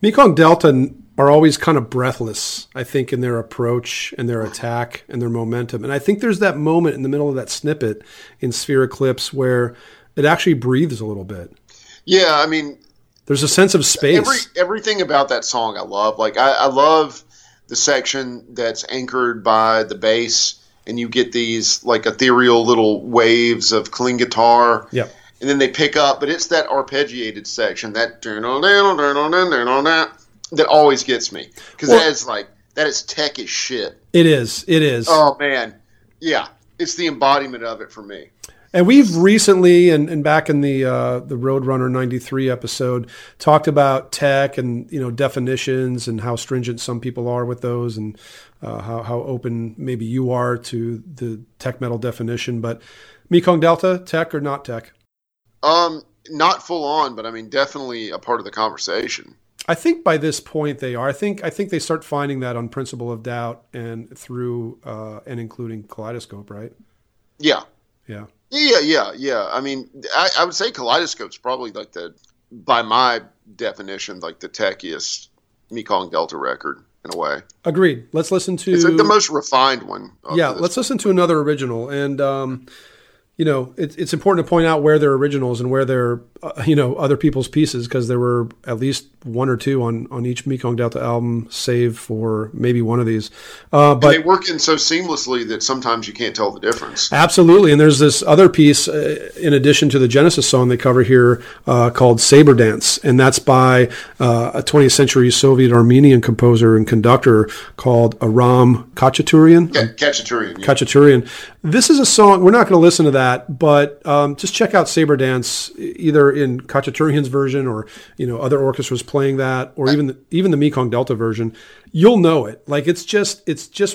Mekong Delta are always kind of breathless, I think, in their approach and their attack and their momentum. And I think there's that moment in the middle of that snippet in Sphere Eclipse where it actually breathes a little bit. Yeah, I mean... there's a sense of space. Everything about that song I love. Like, I love the section that's anchored by the bass, and you get these, like, ethereal little waves of clean guitar. Yeah. And then they pick up, but it's that arpeggiated section, that that always gets me. Because that is tech as shit. It is. Oh, man. Yeah. It's the embodiment of it for me. And we've recently, and back in the Roadrunner 93 episode, talked about tech and, you know, definitions and how stringent some people are with those, and how open maybe you are to the tech metal definition. But Mekong Delta, tech or not tech? Not full on, but I mean, definitely a part of the conversation. I think by this point they are. I think they start finding that on Principle of Doubt and through and including Kaleidoscope, right? Yeah. I mean, I would say Kaleidoscope's probably like the, by my definition, like the techiest Mekong Delta record in a way. Agreed. Let's listen to... it's like the most refined one. Yeah, let's listen to another original and... you know, it's important to point out where they're originals and where they're, you know, other people's pieces, because there were at least one or two on each Mekong Delta album, save for maybe one of these. But and they work in so seamlessly that sometimes you can't tell the difference. Absolutely. And there's this other piece, in addition to the Genesis song they cover here, called Saber Dance. And that's by a 20th century Soviet Armenian composer and conductor called Aram Khachaturian. Yeah, Khachaturian. Yeah. Khachaturian. This is a song, we're not going to listen to that, but just check out Saber Dance, either in Khachaturian's version or, you know, other orchestras playing that, or even the Mekong Delta version. You'll know it. Like, it's just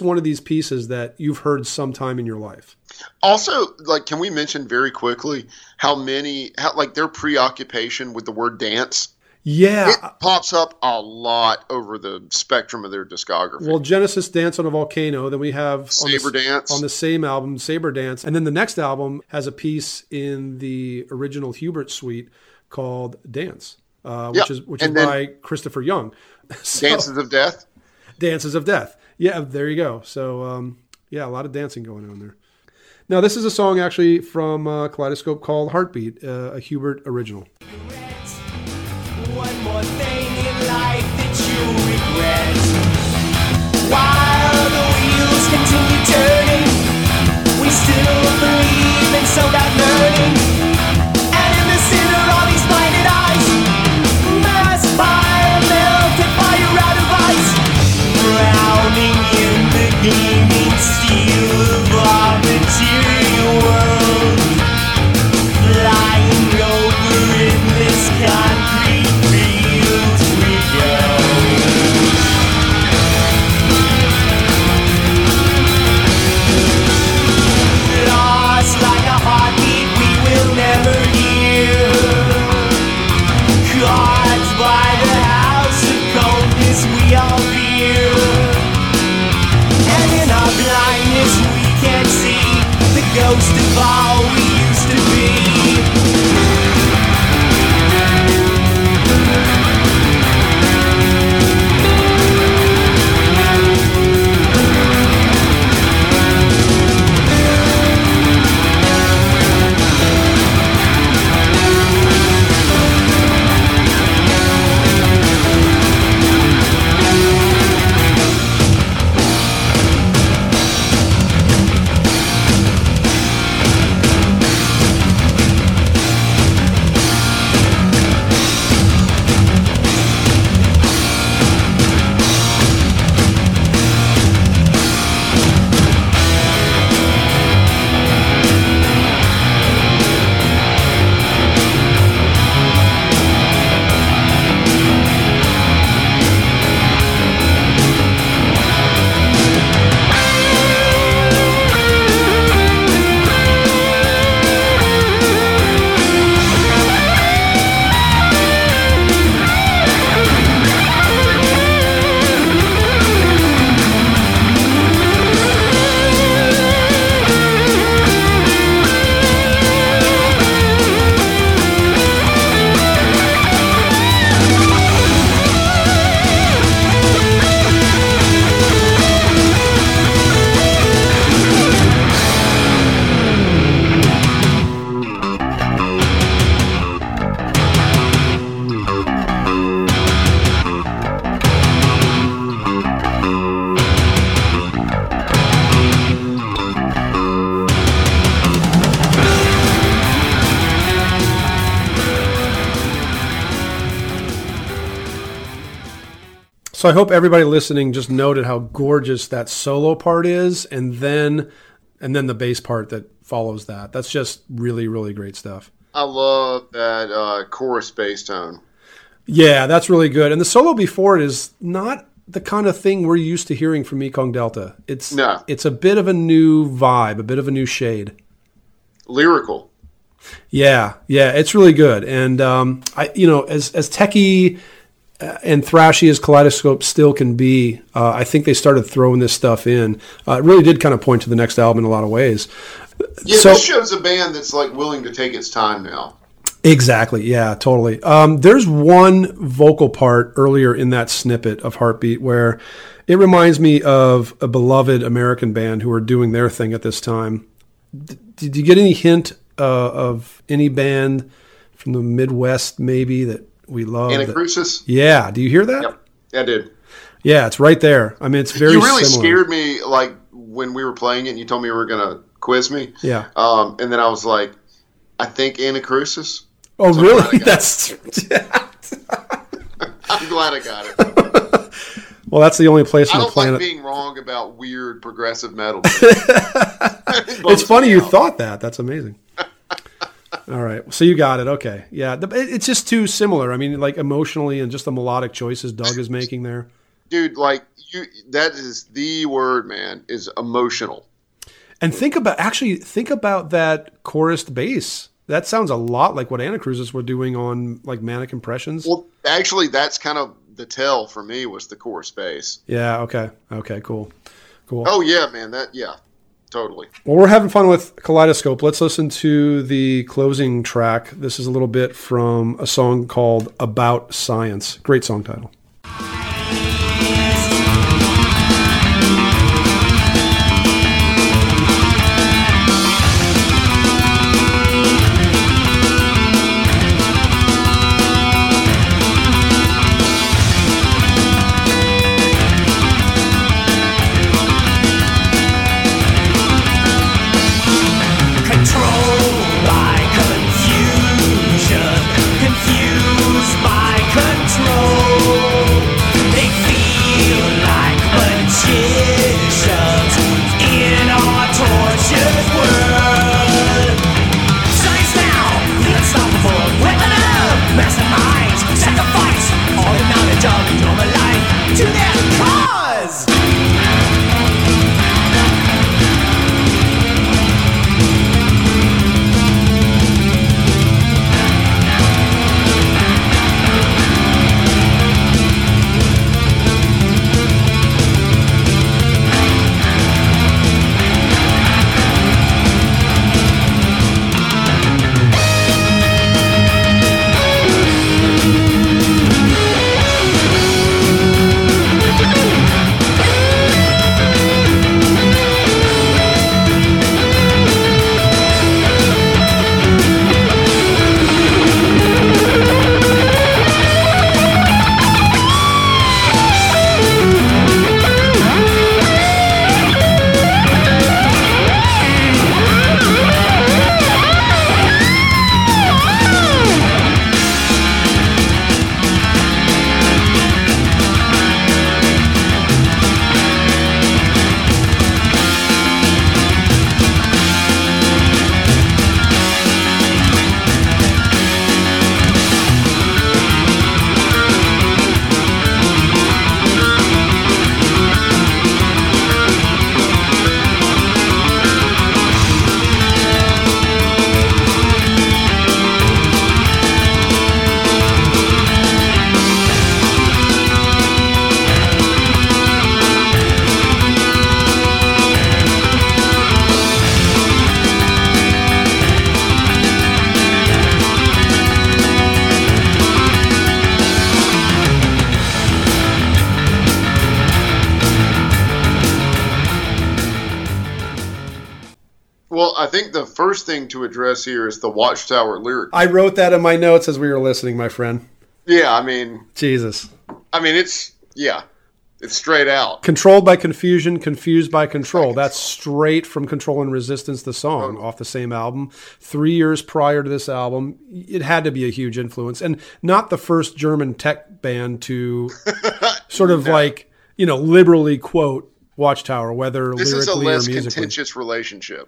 one of these pieces that you've heard sometime in your life. Also, like, can we mention very quickly how like their preoccupation with the word dance? Yeah. It pops up a lot over the spectrum of their discography. Well, Genesis, Dance on a Volcano. Then we have Saber Dance on the same album, Saber Dance. And then the next album has a piece in the original Hubert suite called Dance, which is by Christopher Young. So, Dances of Death? Dances of Death. Yeah, there you go. So, yeah, a lot of dancing going on there. Now, this is a song actually from Kaleidoscope called Heartbeat, a Hubert original. One more thing in life that you regret. While the wheels continue turning, we still believe in sold-out learning. And in the center of all these blinded eyes, mass fire melted fire out of ice, drowning in the gleaming steel of our material world, flying over endless concrete. Ghost of all we used to So I hope everybody listening just noted how gorgeous that solo part is, and then the bass part that follows that. That's just really, really great stuff. I love that chorus bass tone. Yeah, that's really good. And the solo before it is not the kind of thing we're used to hearing from Mekong Delta. It's a bit of a new vibe, a bit of a new shade. Lyrical. Yeah, it's really good. And as techie and thrashy as Kaleidoscope still can be, I think they started throwing this stuff in. It really did kind of point to the next album in a lot of ways. Yeah, so, this shows a band that's like willing to take its time now. Exactly, yeah, totally. There's one vocal part earlier in that snippet of Heartbeat where it reminds me of a beloved American band who are doing their thing at this time. Did you get any hint of any band from the Midwest maybe that we love? Anacrusis? Yeah. Do you hear that? Yep. I did. Yeah, it's right there. I mean, it's very similar. You really scared me, like, when we were playing it and you told me you were going to quiz me. Yeah. And then I was like, I think Anacrusis. Oh, so really? That's... I'm glad I got it. Well, that's the only place on the planet. I don't like being wrong about weird progressive metal. It's funny you thought that. That's amazing. All right. So you got it. Okay. Yeah. It's just too similar. I mean, like emotionally and just the melodic choices Doug is making there. Dude, like that is the word, man, is emotional. And think about that chorus bass. That sounds a lot like what Anacrusis were doing on like Manic Impressions. Well, actually, that's kind of the tell for me was the chorus bass. Yeah. Okay. Cool. Oh yeah, man. Yeah. Totally. Well, we're having fun with Kaleidoscope. Let's listen to the closing track. This is a little bit from a song called About Science. Great song title. think the first thing to address here is the Watchtower lyric. I wrote that in my notes as we were listening, my friend. Yeah, I mean... Jesus. I mean, it's... Yeah. It's straight out. Controlled by confusion, confused by control. That's straight from Control and Resistance, the song, off the same album. 3 years prior to this album, it had to be a huge influence. And not the first German tech band to sort of like, you know, liberally quote Watchtower, whether this lyrically or musically. This is a less contentious relationship.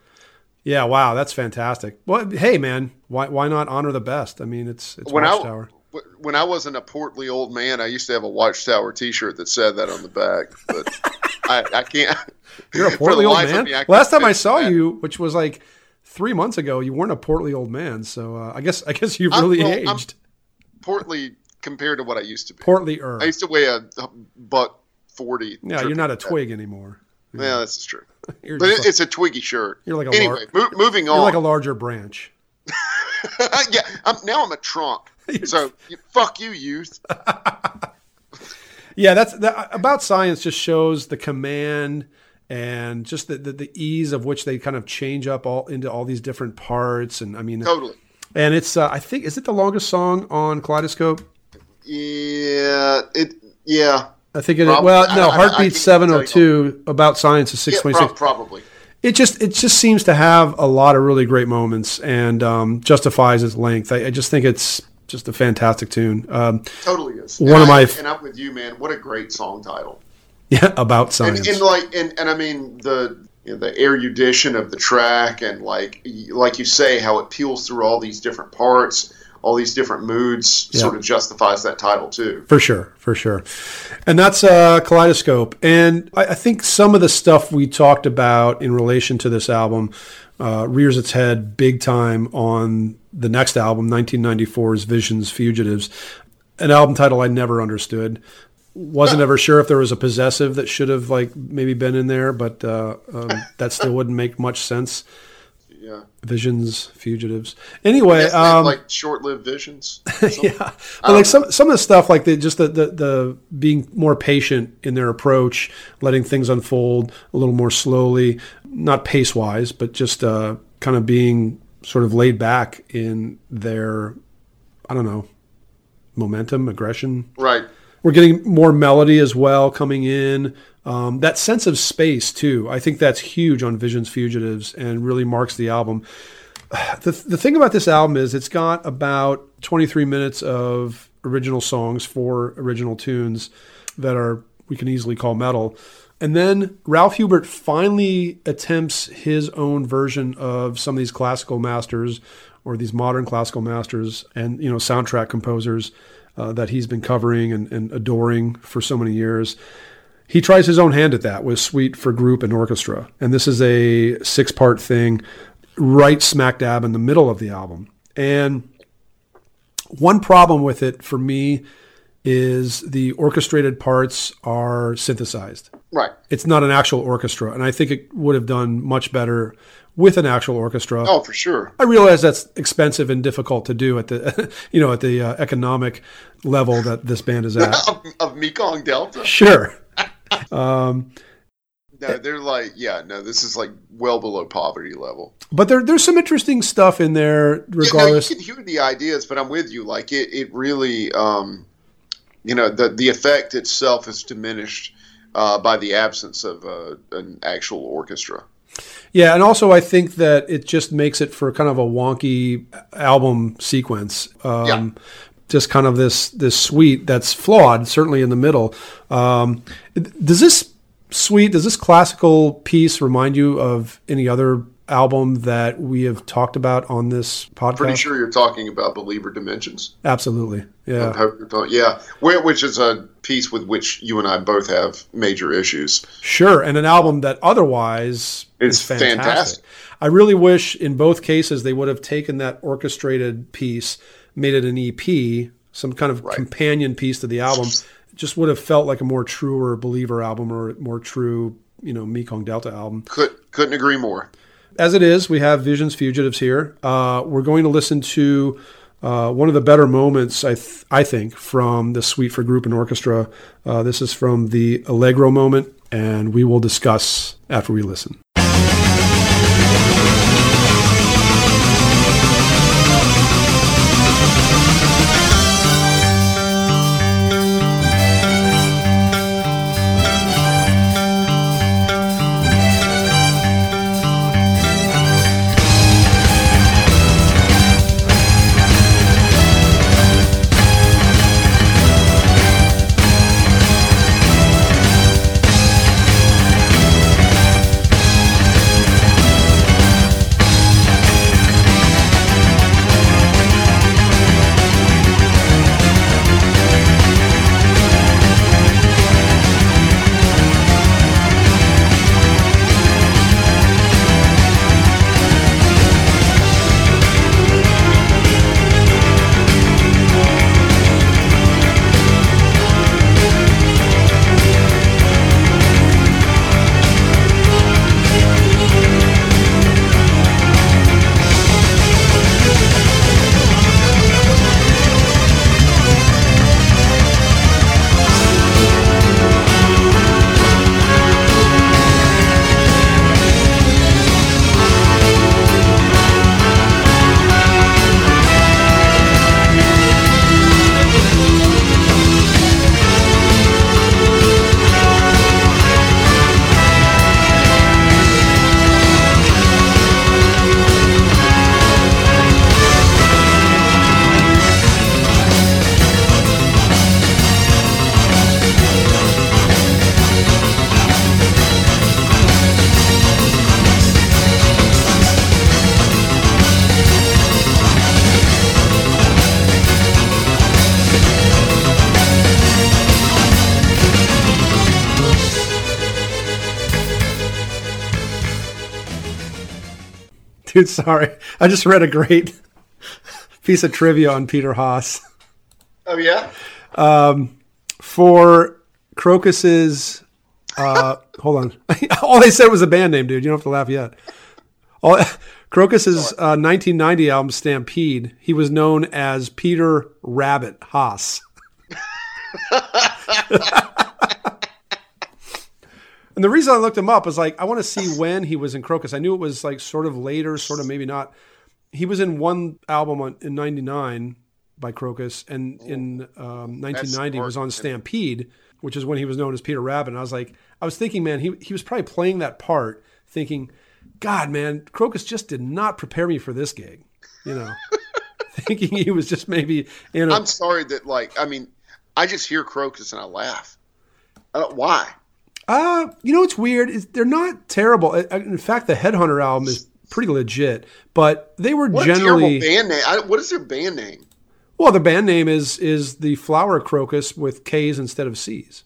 Yeah, wow, that's fantastic. Well, hey, man, why not honor the best? I mean, it's Watchtower. When I wasn't a portly old man, I used to have a Watchtower T-shirt that said that on the back, but I can't. You're a portly old man? Last time I saw you, which was like 3 months ago, you weren't a portly old man, so I guess you've really aged. I'm portly compared to what I used to be. Portlier. I used to weigh a $140. Yeah, you're not a twig anymore. Yeah, that's true. But it's a twiggy shirt. You're like a moving on. You're like a larger branch. Yeah, now I'm a trunk. So fuck you, youth. Yeah, that's About Science just shows the command and just the ease of which they kind of change up all into all these different parts. And I mean, totally. And it's I think, is it the longest song on Kaleidoscope? Yeah, yeah. I think it. Probably. Well, no, Heartbeat 702. About Science is 626. Yeah, probably. It just seems to have a lot of really great moments and justifies its length. I just think it's just a fantastic tune. Totally is. And I'm with you, man. What a great song title. Yeah, About Science. And I mean the erudition of the track and like you say, how it peels through all these different parts. All these different moods sort of justifies that title too. For sure. And that's Kaleidoscope. And I think some of the stuff we talked about in relation to this album rears its head big time on the next album, 1994's Visions Fugitives, an album title I never understood. Wasn't ever sure if there was a possessive that should have like maybe been in there, but that still wouldn't make much sense. Yeah. Visions, Fugitives. Anyway, like short-lived visions. Yeah, but like some of the stuff, like the being more patient in their approach, letting things unfold a little more slowly, not pace-wise, but just kind of being sort of laid back in their, I don't know, momentum, aggression. Right. We're getting more melody as well coming in. That sense of space, too, I think that's huge on Visions Fugitives and really marks the album. The thing about this album is it's got about 23 minutes of original songs, 4 original tunes that we can easily call metal. And then Ralph Hubert finally attempts his own version of some of these classical masters or these modern classical masters and, you know, soundtrack composers that he's been covering and adoring for so many years. He tries his own hand at that with Suite for Group and Orchestra. And this is a 6-part thing right smack dab in the middle of the album. And one problem with it for me is the orchestrated parts are synthesized. Right. It's not an actual orchestra. And I think it would have done much better with an actual orchestra. Oh, for sure. I realize that's expensive and difficult to do at the, you know, at the economic level that this band is at. of Mekong Delta. Sure. No, they're like, yeah, no, this is like well below poverty level. But there's some interesting stuff in there regardless. Yeah, no, you can hear the ideas, but I'm with you. Like it really, you know, the effect itself is diminished by the absence of an actual orchestra. Yeah, and also I think that it just makes it for kind of a wonky album sequence. Yeah. Just kind of this suite that's flawed, certainly in the middle. Does this classical piece remind you of any other album that we have talked about on this podcast? Pretty sure you're talking about Believer Dimensions. Absolutely, yeah. Yeah, which is a piece with which you and I both have major issues. Sure, and an album that otherwise is fantastic. I really wish in both cases they would have taken that orchestrated piece, made it an EP, some kind of companion piece to the album. Just would have felt like a more truer Believer album or more true, you know, Mekong Delta album. Couldn't agree more. As it is, we have Visions Fugitives here. We're going to listen to one of the better moments, I think, from the Suite for Group and Orchestra. This is from the Allegro moment, and we will discuss after we listen. dude, sorry. I just read a great piece of trivia on Peter Haas. Oh, yeah? For Crocus's... hold on. All they said was a band name, dude. You don't have to laugh yet. Crocus's 1990 album, Stampede, he was known as Peter Rabbit Haas. And the reason I looked him up is like, I want to see when he was in Crocus. I knew it was like sort of later, sort of maybe not. He was in one album in 99 by Crocus, and in 1990 was on Stampede, which is when he was known as Peter Rabbit. And I was like, I was thinking, man, he was probably playing that part thinking, God, man, Crocus just did not prepare me for this gig, you know, thinking he was just maybe, you know. I'm sorry that like, I mean, I just hear Crocus and I laugh. I don't, why? You know, it's weird. They're not terrible. In fact, the Headhunter album is pretty legit, but they were generally... What a terrible band name. What is their band name? Well, the band name is the Flower Crocus with K's instead of C's.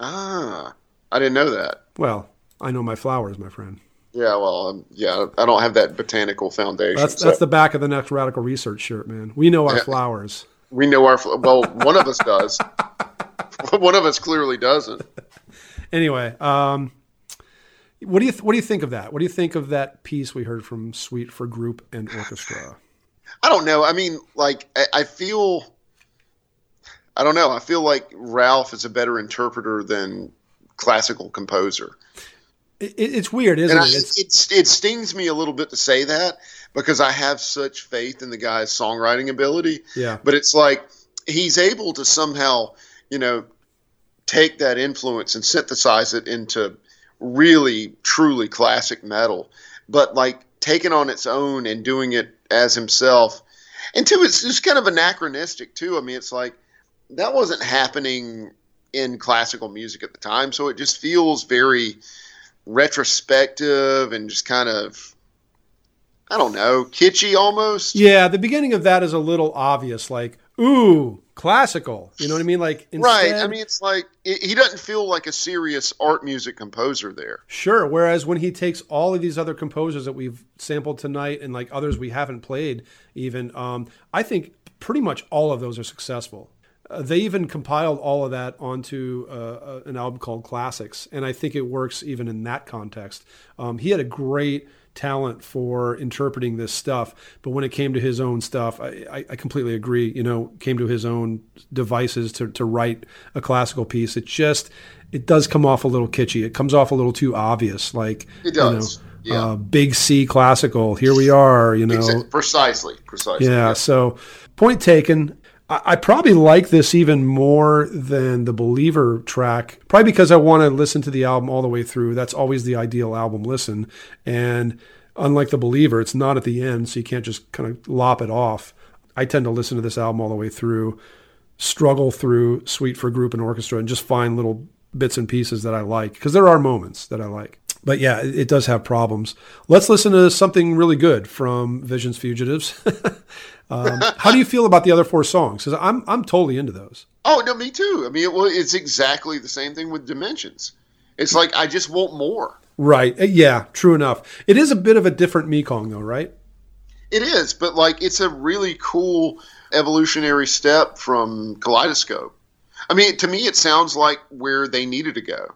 Ah, I didn't know that. Well, I know my flowers, my friend. Yeah, well, yeah, I don't have that botanical foundation. That's the back of the next Radical Research shirt, man. We know our flowers. We know our... Well, one of us does. One of us clearly doesn't. Anyway, what do you think of that? What do you think of that piece we heard from Suite for Group and Orchestra? I don't know. I mean, like I don't know. I feel like Ralph is a better interpreter than classical composer. It's weird, isn't it? It stings me a little bit to say that because I have such faith in the guy's songwriting ability. Yeah. But it's like he's able to somehow, you know, take that influence and synthesize it into really, truly classic metal, but like taken on its own and doing it as himself. And two, it's just kind of anachronistic too. I mean, it's like that wasn't happening in classical music at the time. So it just feels very retrospective and just kind of, I don't know, kitschy almost. Yeah. The beginning of that is a little obvious, like, ooh, classical. You know what I mean? Like, instead, right. I mean, it's like he doesn't feel like a serious art music composer there. Sure. Whereas when he takes all of these other composers that we've sampled tonight and like others we haven't played even, I think pretty much all of those are successful. They even compiled all of that onto an album called Classics. And I think it works even in that context. He had a great talent for interpreting this stuff, but when it came to his own stuff, I completely agree, you know, came to his own devices to write a classical piece. It does come off a little kitschy. It comes off a little too obvious. Like, it does. You know, yeah. Big C classical. Here we are, you know. Exactly. Precisely. Yeah. So point taken. I probably like this even more than the Believer track, probably because I want to listen to the album all the way through. That's always the ideal album listen. And unlike the Believer, it's not at the end, so you can't just kind of lop it off. I tend to listen to this album all the way through, struggle through Suite for Group and Orchestra, and just find little bits and pieces that I like, because there are moments that I like. But yeah, it does have problems. Let's listen to something really good from Visions Fugitives. How do you feel about the other four songs? Because I'm totally into those. Oh, no, me too. I mean, it's exactly the same thing with Dimensions. It's like, I just want more. Right. Yeah, true enough. It is a bit of a different Mekong though, right? It is, but like, it's a really cool evolutionary step from Kaleidoscope. I mean, to me, it sounds like where they needed to go.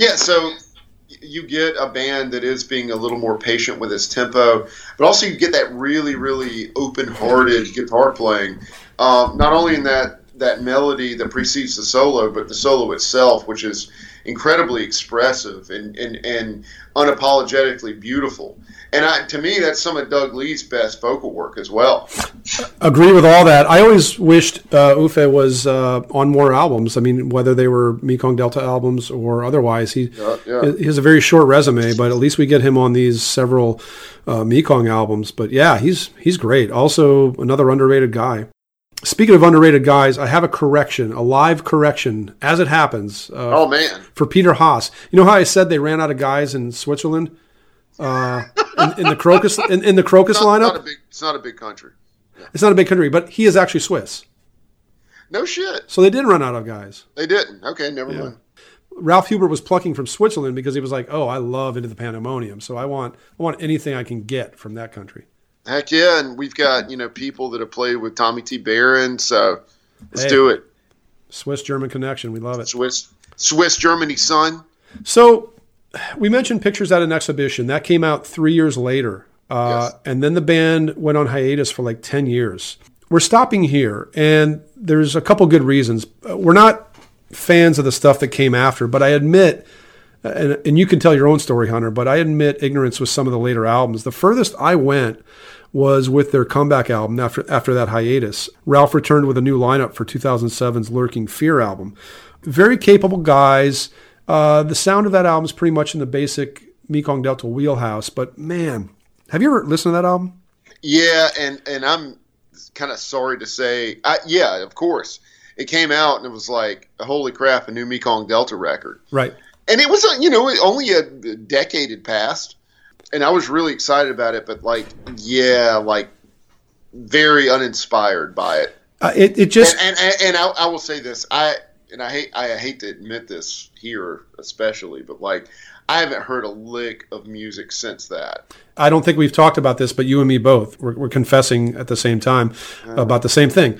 Yeah, so you get a band that is being a little more patient with its tempo, but also you get that really, really open-hearted guitar playing. Not only in that melody that precedes the solo, but the solo itself, which is incredibly expressive and unapologetically beautiful. And to me, that's some of Doug Lee's best vocal work as well. Agree with all that. I always wished Uffe was on more albums. I mean, whether they were Mekong Delta albums or otherwise, he has a very short resume, but at least we get him on these several Mekong albums. But yeah, he's great. Also, another underrated guy. Speaking of underrated guys, I have a live correction, as it happens. Oh, man. For Peter Haas. You know how I said they ran out of guys in Switzerland? In the Crocus lineup? It's not a big country. Yeah. It's not a big country, but he is actually Swiss. No shit. So they did run out of guys. They didn't. Okay, never mind. Ralph Hubert was plucking from Switzerland because he was like, oh, I love Into the Pantheimonium, so I want anything I can get from that country. Heck yeah, and we've got, people that have played with Tommy T. Barron, so let's do it. Swiss-German connection, we love it. Swiss-Germany, son. So we mentioned Pictures at an Exhibition. That came out 3 years later, yes. And then the band went on hiatus for like 10 years. We're stopping here, and there's a couple good reasons. We're not fans of the stuff that came after, but I admit... And you can tell your own story, Hunter, but I admit ignorance with some of the later albums. The furthest I went was with their comeback album after that hiatus. Ralph returned with a new lineup for 2007's Lurking Fear album. Very capable guys. The sound of that album is pretty much in the basic Mekong Delta wheelhouse. But, man, have you ever listened to that album? Yeah, and I'm kind of sorry to say, yeah, of course. It came out and it was like, holy crap, a new Mekong Delta record. Right. And it was, only a decade had passed, and I was really excited about it, but, very uninspired by it. I will say this, I hate to admit this here especially, but, I haven't heard a lick of music since that. I don't think we've talked about this, but you and me both, we're confessing at the same time about the same thing.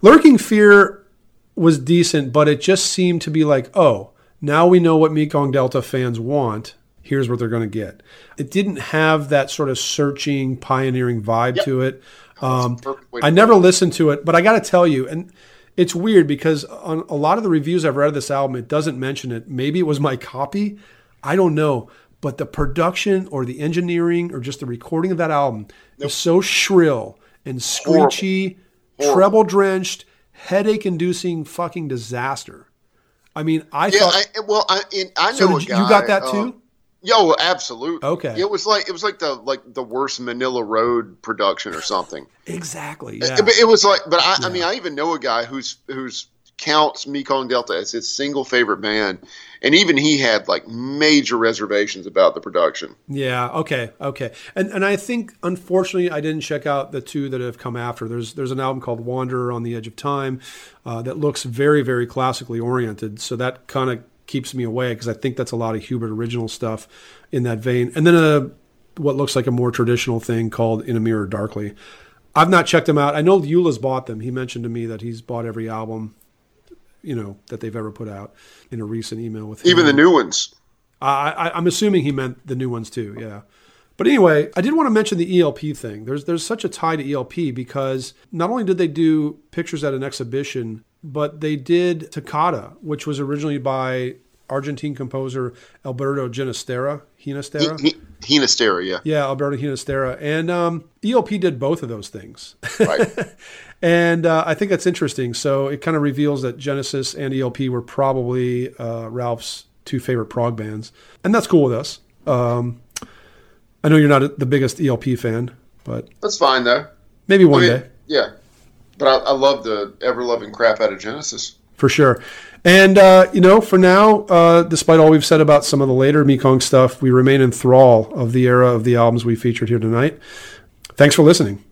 Lurking Fear was decent, but it just seemed to be like, oh... Now we know what Mekong Delta fans want. Here's what they're going to get. It didn't have that sort of searching, pioneering vibe to it. I never listened to it, but I got to tell you, and it's weird because on a lot of the reviews I've read of this album, it doesn't mention it. Maybe it was my copy. I don't know. But the production or the engineering or just the recording of that album is so shrill and screechy, treble-drenched, headache-inducing fucking disaster. I mean, I thought. I know a guy. You got that too? Yo, absolutely. Okay. It was like the worst Manila Road production or something. Exactly. Yeah. I mean, I even know a guy who's counts Mekong Delta as his single favorite band, and even he had major reservations about the production. Yeah. Okay. And I think unfortunately I didn't check out the two that have come after. There's an album called Wanderer on the Edge of Time. That looks very, very classically oriented. So that kind of keeps me away because I think that's a lot of Hubert original stuff in that vein. And then what looks like a more traditional thing called In a Mirror Darkly. I've not checked them out. I know Eula's bought them. He mentioned to me that he's bought every album, that they've ever put out in a recent email with him. Even the new ones. I'm assuming he meant the new ones too, yeah. But anyway, I did want to mention the ELP thing. There's such a tie to ELP because not only did they do Pictures at an Exhibition, but they did Toccata, which was originally by Argentine composer Alberto Ginastera. Ginastera, yeah. Yeah, Alberto Ginastera. And ELP did both of those things. Right. And I think that's interesting. So it kind of reveals that Genesis and ELP were probably Ralph's two favorite prog bands. And that's cool with us. I know you're not the biggest ELP fan, but... That's fine, though. Maybe one day. Yeah. But I love the ever-loving crap out of Genesis. For sure. And, for now, despite all we've said about some of the later Mekong stuff, we remain in thrall of the era of the albums we featured here tonight. Thanks for listening.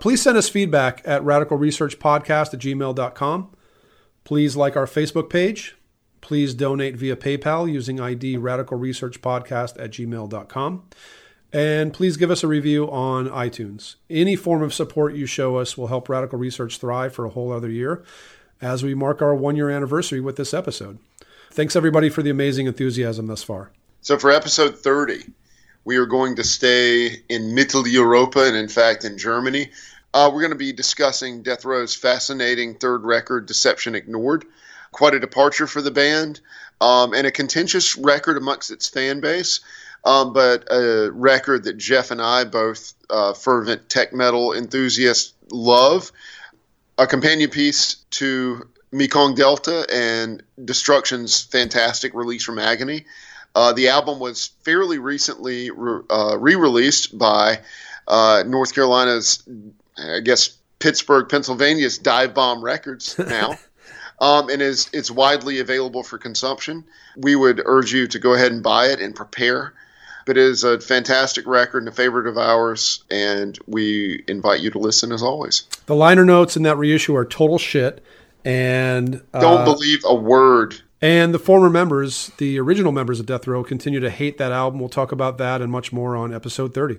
Please send us feedback at radicalresearchpodcast@gmail.com. Please like our Facebook page. Please donate via PayPal using ID radicalresearchpodcast@gmail.com. And please give us a review on iTunes. Any form of support you show us will help Radical Research thrive for a whole other year. as we mark our one-year anniversary with this episode. Thanks, everybody, for the amazing enthusiasm thus far. So for episode 30, we are going to stay in Mitteleuropa and, in fact, in Germany. We're going to be discussing Death Row's fascinating third record, Deception Ignored. Quite a departure for the band, and a contentious record amongst its fan base, but a record that Jeff and I, both fervent tech metal enthusiasts, love. A companion piece to Mekong Delta and Destruction's fantastic release from Agony. The album was fairly recently re-released by North Carolina's, I guess, Pittsburgh, Pennsylvania's Dive Bomb Records now. And it's widely available for consumption. We would urge you to go ahead and buy it and prepare. But it is a fantastic record and a favorite of ours, and we invite you to listen as always. The liner notes in that reissue are total shit. And don't believe a word. And the former members, the original members of Death Row, continue to hate that album. We'll talk about that and much more on episode 30.